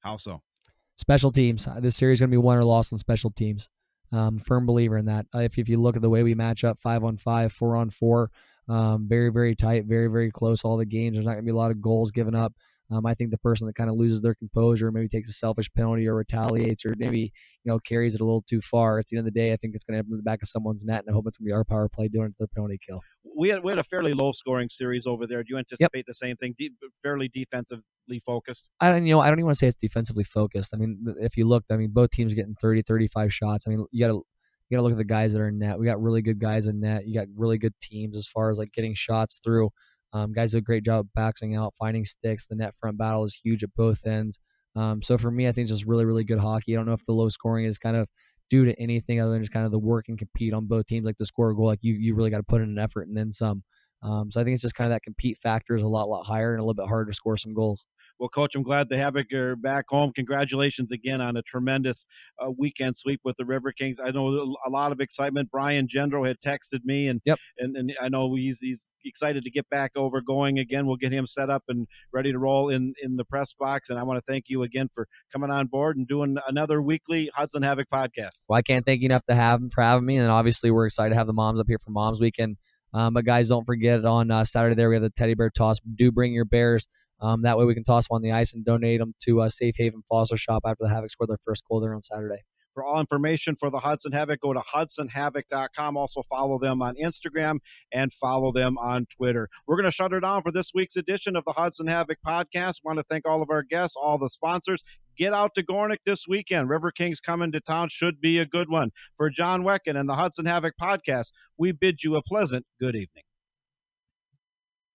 How so? Special teams. This series is going to be won or lost on special teams. Um, firm believer in that. If if you look at the way we match up, five on five, four on four, um, very very tight, very very close. All the games, there's not going to be a lot of goals given up. Um, I think the person that kind of loses their composure, maybe takes a selfish penalty or retaliates, or maybe you know carries it a little too far. At the end of the day, I think it's going to happen in the back of someone's net, and I hope it's going to be our power play doing it to their penalty kill. We had we had a fairly low scoring series over there. Do you anticipate yep. the same thing? De- fairly defensive. Focused. I don't, you know, I don't even want to say it's defensively focused. I mean, if you looked, I mean, both teams getting thirty, thirty-five shots. I mean, you gotta, you gotta look at the guys that are in net. We got really good guys in net. You got really good teams as far as like getting shots through. Um, guys do a great job boxing out, finding sticks. The net front battle is huge at both ends. Um, so for me, I think it's just really, really good hockey. I don't know if the low scoring is kind of due to anything other than just kind of the work and compete on both teams. Like to score a goal, like you, you really got to put in an effort and then some. Um, so I think it's just kind of that compete factor is a lot, lot higher and a little bit harder to score some goals. Well, Coach, I'm glad to have you back home. Congratulations again on a tremendous uh, weekend sweep with the Riverkings. I know a lot of excitement. Brian Gendro had texted me, and yep. and, and I know he's he's excited to get back over going again. We'll get him set up and ready to roll in, in the press box. And I want to thank you again for coming on board and doing another weekly Hudson Havoc podcast. Well, I can't thank you enough to have for having me. And obviously, we're excited to have the moms up here for Moms Weekend. Um, but guys, don't forget on uh, Saturday there we have the Teddy Bear Toss. Do bring your bears. Um, that way we can toss them on the ice and donate them to uh, Safe Haven Foster Shop after the Havoc scored their first goal there on Saturday. For all information for the Hudson Havoc, go to hudson havoc dot com. Also follow them on Instagram and follow them on Twitter. We're going to shut her down for this week's edition of the Hudson Havoc podcast. Want to thank all of our guests, all the sponsors. Get out to Gornick this weekend. Riverkings coming to town, should be a good one. For John Wackett and the Hudson Havoc podcast, we bid you a pleasant good evening.